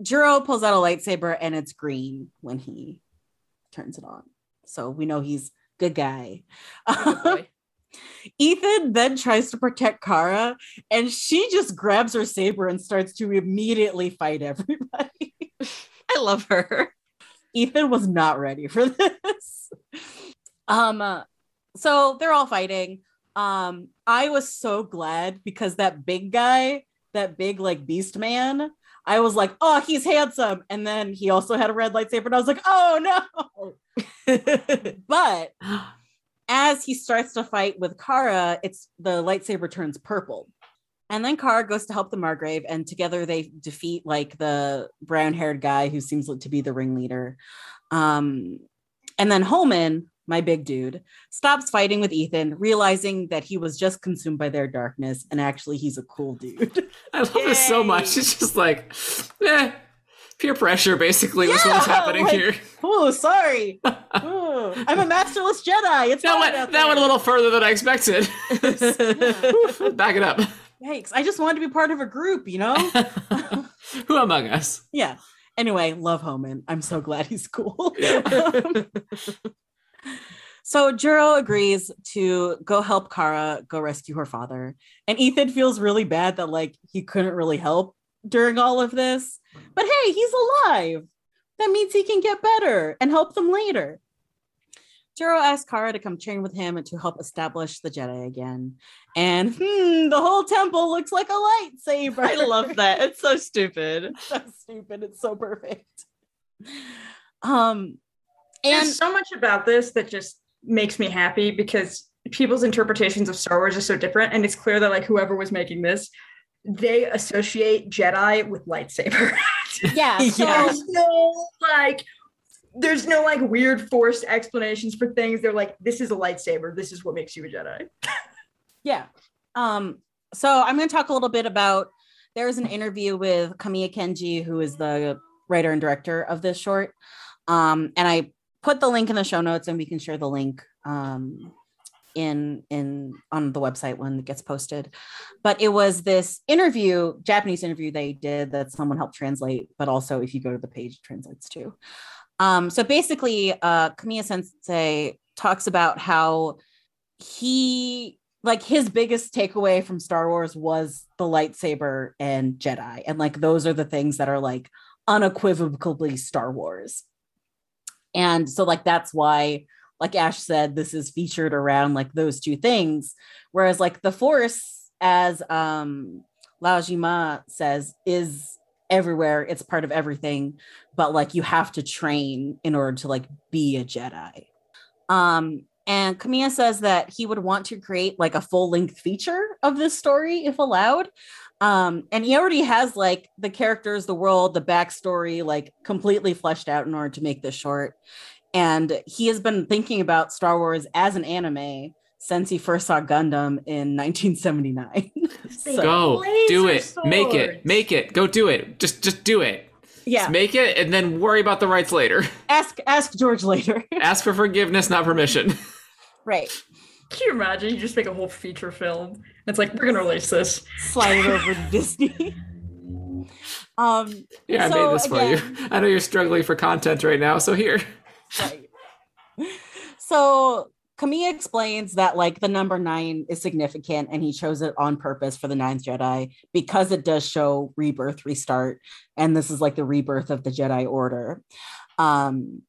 Jiro pulls out a lightsaber, and it's green when he turns it on. So we know he's good guy. Ethan then tries to protect Kara, and she just grabs her saber and starts to immediately fight everybody. I love her. Ethan was not ready for this. So they're all fighting. I was so glad because that big guy, that big like beast man, I was like, oh, he's handsome. And then he also had a red lightsaber. And I was like, oh, no. But as he starts to fight with Kara, it's the lightsaber turns purple. And then Kara goes to help the Margrave. And together they defeat like the brown haired guy who seems to be the ringleader. And then Homan, my big dude, stops fighting with Ethan, realizing that he was just consumed by their darkness, and actually he's a cool dude. I love this so much. It's just like, peer pressure basically was what was happening like, here. Oh, sorry. Ooh, I'm a masterless Jedi. It's that went a little further than I expected. Back it up. Yikes. I just wanted to be part of a group, you know? Who among us? Yeah. Anyway, love Homan. I'm so glad he's cool. Yeah. So Jiro agrees to go help Kara go rescue her father. And Ethan feels really bad that like he couldn't really help during all of this. But hey, he's alive. That means he can get better and help them later. Jiro asks Kara to come train with him and to help establish the Jedi again. And the whole temple looks like a lightsaber. I love that. It's so stupid. It's so stupid. It's so perfect. There's so much about this that just makes me happy because people's interpretations of Star Wars are so different. And it's clear that like whoever was making this, they associate Jedi with lightsaber. Yeah. So there's no weird forced explanations for things. They're like, this is a lightsaber. This is what makes you a Jedi. Yeah. So I'm going to talk a little bit about, there was an interview with Kamiya Kenji, who is the writer and director of this short. And I put the link in the show notes, and we can share the link in on the website when it gets posted. But it was this interview, Japanese interview they did that someone helped translate, but also if you go to the page, it translates too. So basically, Kamiya Sensei talks about how he, like his biggest takeaway from Star Wars was the lightsaber and Jedi. And like, those are the things that are like unequivocally Star Wars. And so like that's why, like Ash said, this is featured around like those two things, whereas like the Force, as Lah Zima says, is everywhere. It's part of everything, but like you have to train in order to like be a Jedi. And Kamiya says that he would want to create like a full-length feature of this story if allowed. And he already has like the characters, the world, the backstory, like completely fleshed out in order to make this short. And he has been thinking about Star Wars as an anime since he first saw Gundam in 1979. So, go do it, swords. make it, go do it. Just do it. Yeah. Just make it and then worry about the rights later. Ask George later. Ask for forgiveness, not permission. Right. Can you imagine? You just make a whole feature film. It's like, we're going to release this. Slide it over to Disney. Yeah, so I made this again, for you. I know you're struggling for content right now, so here. Right. So Kamiya explains that like the number 9 is significant and he chose it on purpose for the Ninth Jedi because it does show rebirth, restart. And this is like the rebirth of the Jedi Order. And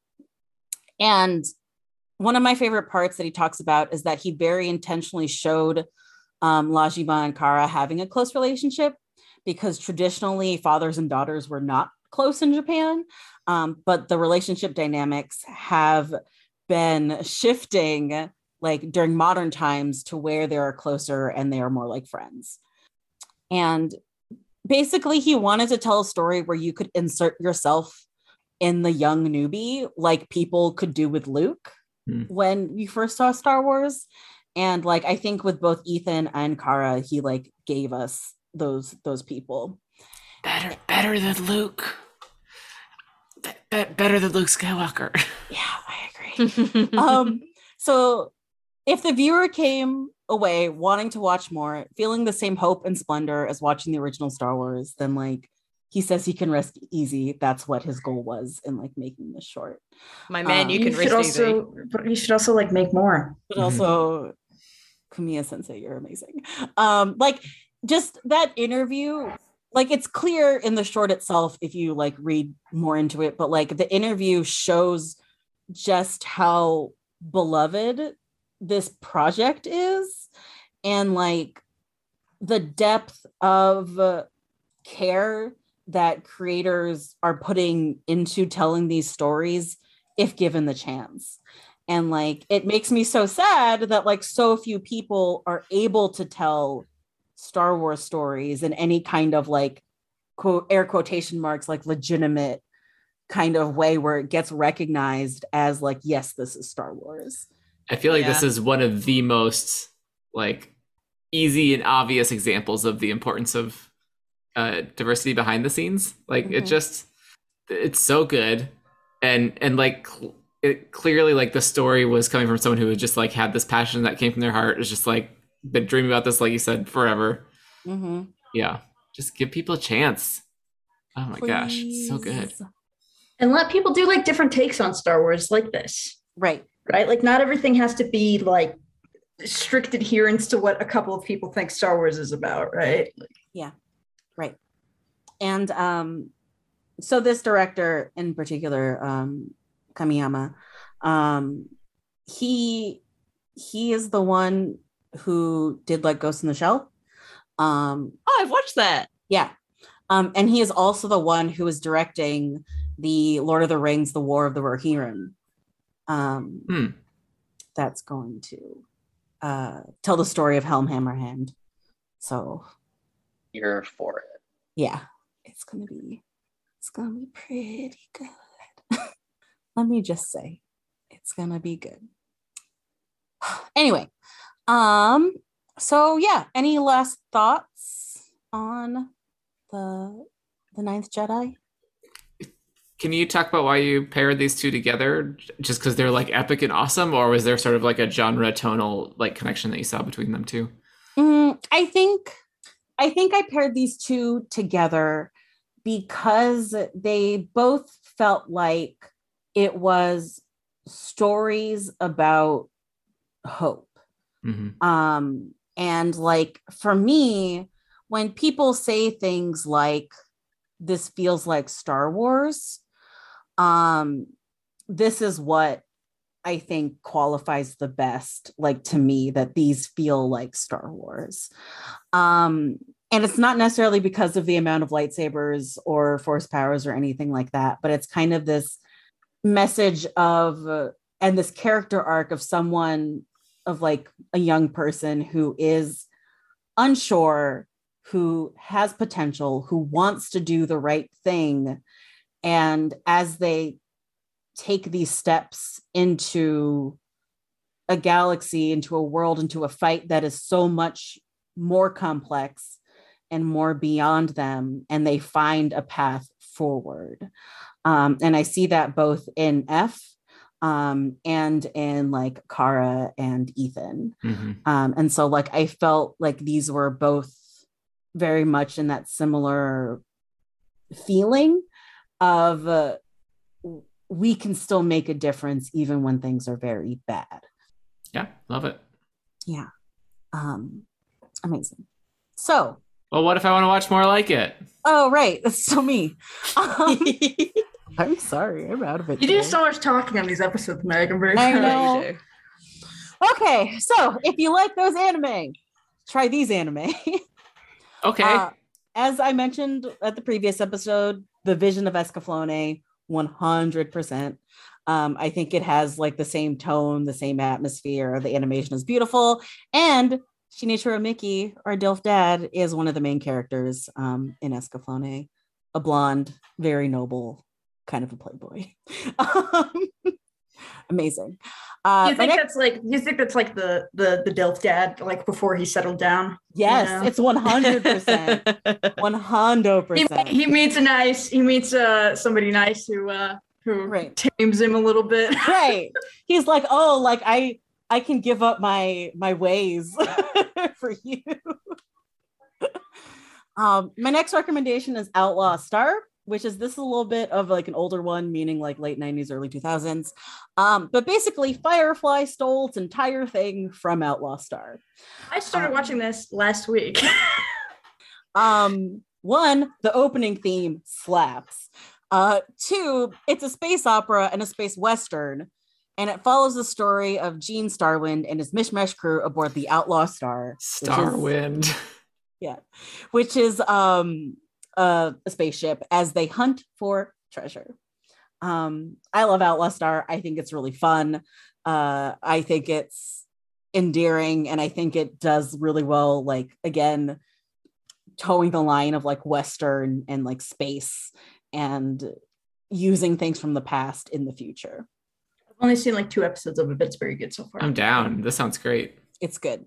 one of my favorite parts that he talks about is that he very intentionally showed Lah Zima and Kara having a close relationship because traditionally fathers and daughters were not close in Japan. But the relationship dynamics have been shifting like during modern times to where they are closer and they are more like friends. And basically he wanted to tell a story where you could insert yourself in the young newbie like people could do with Luke. when you first saw Star Wars. And like, I think with both Ethan and Kara, he like gave us those people. Better than Luke. Better than Luke Skywalker. Yeah, I agree. So if the viewer came away wanting to watch more, feeling the same hope and splendor as watching the original Star Wars, then like he says he can rest easy. That's what his goal was in like making this short. My man, you can rest also, easy. But you should also like make more. But also, Kumiya Sensei, you're amazing. Like just that interview, like it's clear in the short itself if you like read more into it, but like the interview shows just how beloved this project is and like the depth of care that creators are putting into telling these stories if given the chance. And like it makes me so sad that like so few people are able to tell Star Wars stories in any kind of like quote air quotation marks like legitimate kind of way where it gets recognized as like, yes, this is Star Wars. I feel like this is one of the most like easy and obvious examples of the importance of diversity behind the scenes. Like it just, it's so good. And like it clearly like the story was coming from someone who had just like had this passion that came from their heart. It's just like been dreaming about this, like you said, forever. Yeah. Just give people a chance. Oh my gosh. It's so good. And let people do like different takes on Star Wars like this. Right? Like not everything has to be like strict adherence to what a couple of people think Star Wars is about, right? Yeah, right. And so this director in particular, Kamiyama, he is the one who did like Ghost in the Shell. Oh, I've watched that. Yeah. And he is also the one who is directing the Lord of the Rings, The War of the Rohirrim. That's going to tell the story of Helm Hammerhand. So you're for it. Yeah, it's gonna be pretty good. Let me just say, it's gonna be good. Anyway, so yeah, any last thoughts on the Ninth Jedi? Can you talk about why you paired these two together? Just because they're like epic and awesome, or was there sort of like a genre tonal like connection that you saw between them two? I think I paired these two together because they both felt like it was stories about hope. And like for me, when people say things like, this feels like Star Wars, this is what I think qualifies the best, like to me, that these feel like Star Wars. And it's not necessarily because of the amount of lightsabers or force powers or anything like that, but it's kind of this message of, and this character arc of someone, of like a young person who is unsure, who has potential, who wants to do the right thing. And as they take these steps into a galaxy, into a world, into a fight that is so much more complex and more beyond them, and they find a path forward. And I see that both in F and in like Kara and Ethan. And so like, I felt like these were both very much in that similar feeling of we can still make a difference even when things are very bad. Yeah, love it. Yeah. Amazing. So. Well, what if I want to watch more like it? Oh, right. That's still me. I'm sorry. I'm out of it. You do so much talking on these episodes, Meg. I'm very sorry. Okay. So if you like those anime, try these anime. Okay. As I mentioned at the previous episode, The Vision of Escaflowne, 100%. I think it has like the same tone, the same atmosphere. The animation is beautiful. And Shinichiro Miki, our Dilf Dad, is one of the main characters in Escaflowne. A blonde, very noble, kind of a playboy. amazing. You think that's like the Delph dad, like before he settled down? Yes, you know? It's 100%. 100%. He meets somebody nice who right. tames him a little bit. Right. He's like, oh, like I can give up my ways for you. My next recommendation is Outlaw Star, which is a little bit of like an older one, meaning like late 90s, early 2000s. But basically Firefly stole its entire thing from Outlaw Star. I started watching this last week. One, the opening theme slaps. Two, it's a space opera and a space western, and it follows the story of Gene Starwind and his mishmash crew aboard the Outlaw Star. Starwind. Which is a spaceship as they hunt for treasure. I love Outlaw Star. I think it's really fun. I think it's endearing, and I think it does really well, like, again, towing the line of like Western and like space and using things from the past in the future. I've only seen like 2 episodes of it, but it's very good so far. I'm down. This sounds great. It's good.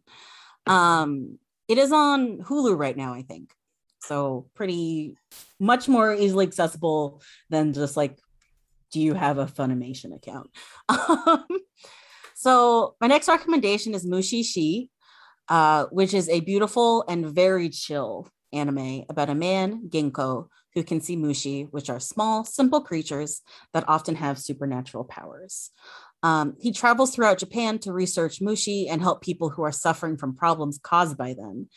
It is on Hulu right now, I think. So pretty much more easily accessible than just like, do you have a Funimation account? So my next recommendation is Mushishi, which is a beautiful and very chill anime about a man, Ginko, who can see Mushi, which are small, simple creatures that often have supernatural powers. He travels throughout Japan to research Mushi and help people who are suffering from problems caused by them.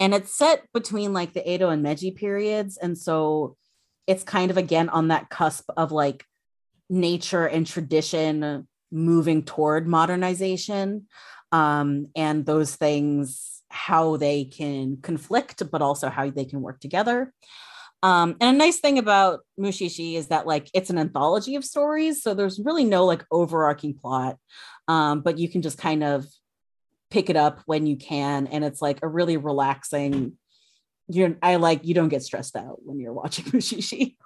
And it's set between like the Edo and Meiji periods. And so it's kind of, again, on that cusp of like nature and tradition moving toward modernization, and those things, how they can conflict, but also how they can work together. And a nice thing about Mushishi is that like it's an anthology of stories. So there's really no like overarching plot, but you can just kind of pick it up when you can. And it's like a really relaxing, you don't get stressed out when you're watching Mushishi.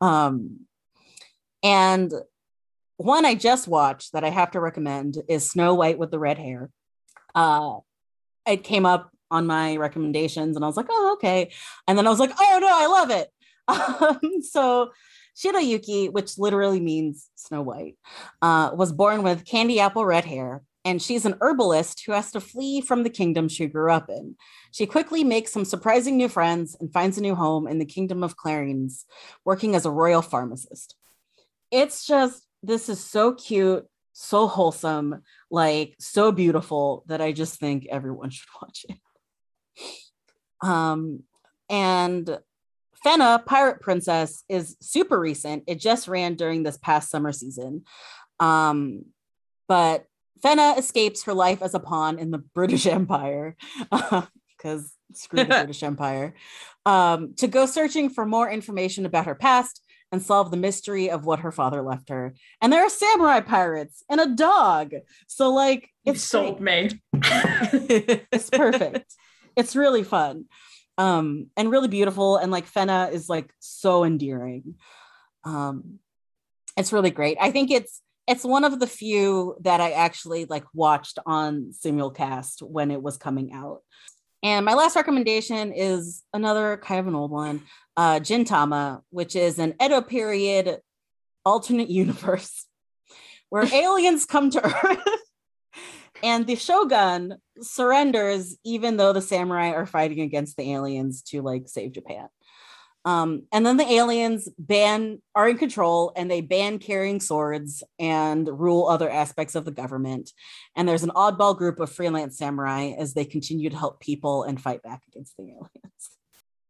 And one I just watched that I have to recommend is Snow White with the Red Hair. It came up on my recommendations and I was like, oh, okay. And then I was like, oh no, I love it. So Shiroyuki, which literally means Snow White, was born with candy apple red hair, and she's an herbalist who has to flee from the kingdom she grew up in. She quickly makes some surprising new friends and finds a new home in the kingdom of Clarines, working as a royal pharmacist. It's just, this is so cute, so wholesome, like so beautiful that I just think everyone should watch it. And Fena, Pirate Princess, is super recent. It just ran during this past summer season. But Fena escapes her life as a pawn in the British Empire, because screw the British Empire, to go searching for more information about her past and solve the mystery of what her father left her. And there are samurai pirates and a dog. So like, it's sold me. It's perfect. It's really fun, and really beautiful. And like Fena is like so endearing. It's really great. I think it's one of the few that I actually like watched on simulcast when it was coming out. And my last recommendation is another kind of an old one, Gintama, which is an Edo period alternate universe where aliens come to Earth. And the shogun surrenders, even though the samurai are fighting against the aliens to like save Japan. And then the aliens are in control, and they ban carrying swords and rule other aspects of the government. And there's an oddball group of freelance samurai as they continue to help people and fight back against the aliens.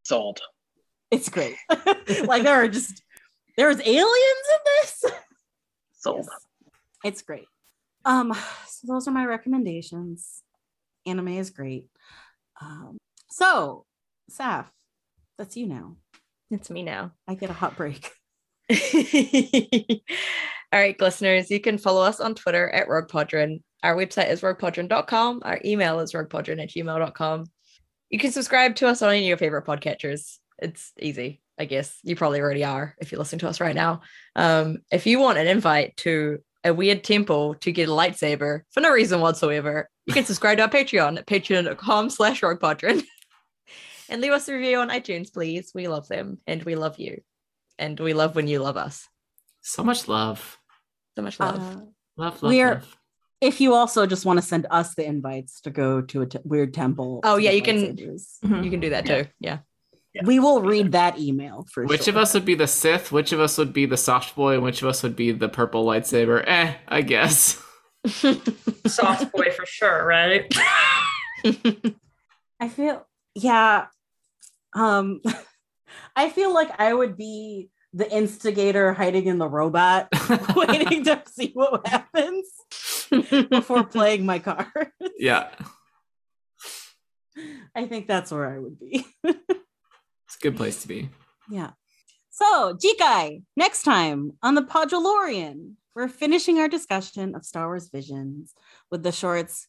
Sold. It's great. Like there's aliens in this. Sold. Yes. It's great. So those are my recommendations. Anime is great. So, Saf, that's you now. It's me now. I get a hot break. All right, listeners, you can follow us on Twitter at RoguePodron. Our website is roguepodron.com. Our email is roguepodron@gmail.com. You can subscribe to us on any of your favorite podcatchers. It's easy, I guess. You probably already are if you're listening to us right now. If you want an invite to a weird temple to get a lightsaber for no reason whatsoever, you can subscribe to our Patreon at patreon.com/roguepodron and leave us a review on iTunes, please. We love them and we love you. And we love when you love us. So much love. So much love. Love. If you also just want to send us the invites to go to a weird temple. Oh, yeah, you can. Mm-hmm. You can do that too. Yeah. We will read that email for Which of us would be the Sith? Which of us would be the soft boy? And which of us would be the purple lightsaber? I guess. Soft boy for sure, right? I feel, yeah. I feel like I would be the instigator hiding in the robot, waiting to see what happens before playing my cards. Yeah. I think that's where I would be. It's a good place to be. Yeah. So, Jikai, next time on the Padra Lorian, we're finishing our discussion of Star Wars Visions with the shorts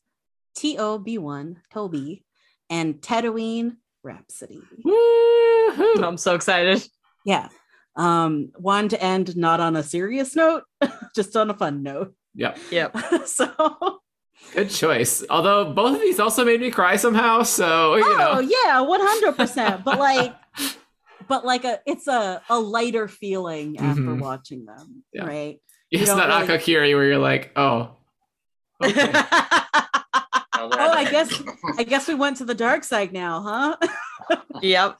TOB1, Toby, and Tatooine Rhapsody. Woo-hoo! I'm so excited. Yeah. One to end not on a serious note, just on a fun note. Yep. So... Good choice. Although both of these also made me cry somehow, so yeah, 100%. But like it's a lighter feeling after watching them, right? It's not really... Akakiri where you're like, oh, okay. I guess we went to the dark side now, huh? Yep.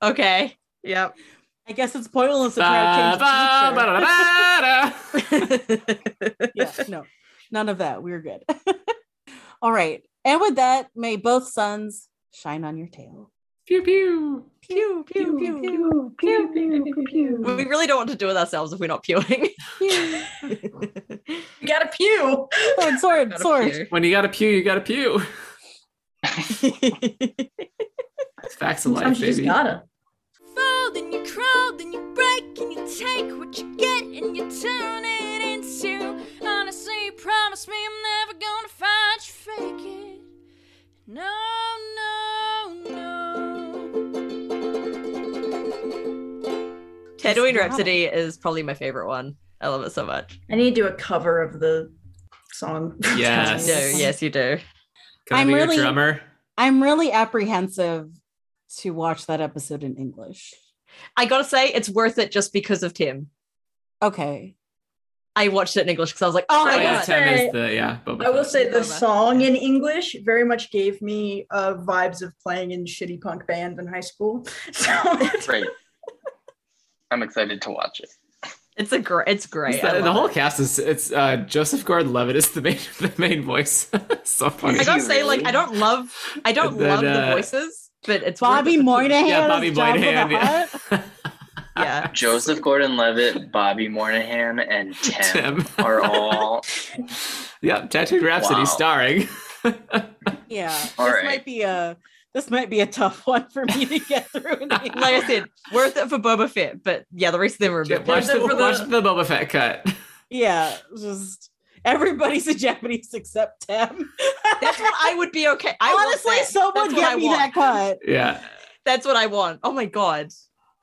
Okay. Yep. I guess it's pointless to try to change the future. Yeah. No. None of that. We're good. All right. And with that, may both suns shine on your tail. Pew, pew. Pew, pew, pew, pew, pew, pew, pew. We really don't want to do it ourselves if we're not pewing. Pew. You gotta pew. Sword. When you gotta pew, you gotta pew. That's facts of life, baby. You just gotta. Fold and you crawl, then you break, and you take what you get, and you turn it into... Honestly, promise me I'm never gonna find you faking. No. Tatooine Rhapsody is probably my favorite one. I love it so much. I need to do a cover of the song. Yes. Yes, you do. Can I be your drummer? I'm really apprehensive to watch that episode in English. I gotta say, it's worth it just because of Tim. Okay. I watched it in English because I was like, oh, my God. I will say the song in English very much gave me vibes of playing in shitty punk bands in high school. So right. I'm excited to watch it. It's great. The whole cast is Joseph Gordon-Levitt is the main voice. So funny. I gotta say, like, I don't love the voices, but it's Bobby Moynihan. Yeah, Bobby Moynihan. Yeah. Yeah. Joseph Gordon-Levitt, Bobby Moynihan, and Tim are all. Yep, Tattooed Rhapsody starring. Yeah, this might be a tough one for me to get through. Like I said, worth it for Boba Fett, but yeah, the rest of them were a bit. Watch the Boba Fett cut. Yeah, just everybody's a Japanese except Tim. That's what I would be okay. Honestly, someone get me that cut. Yeah, that's what I want. Oh my God.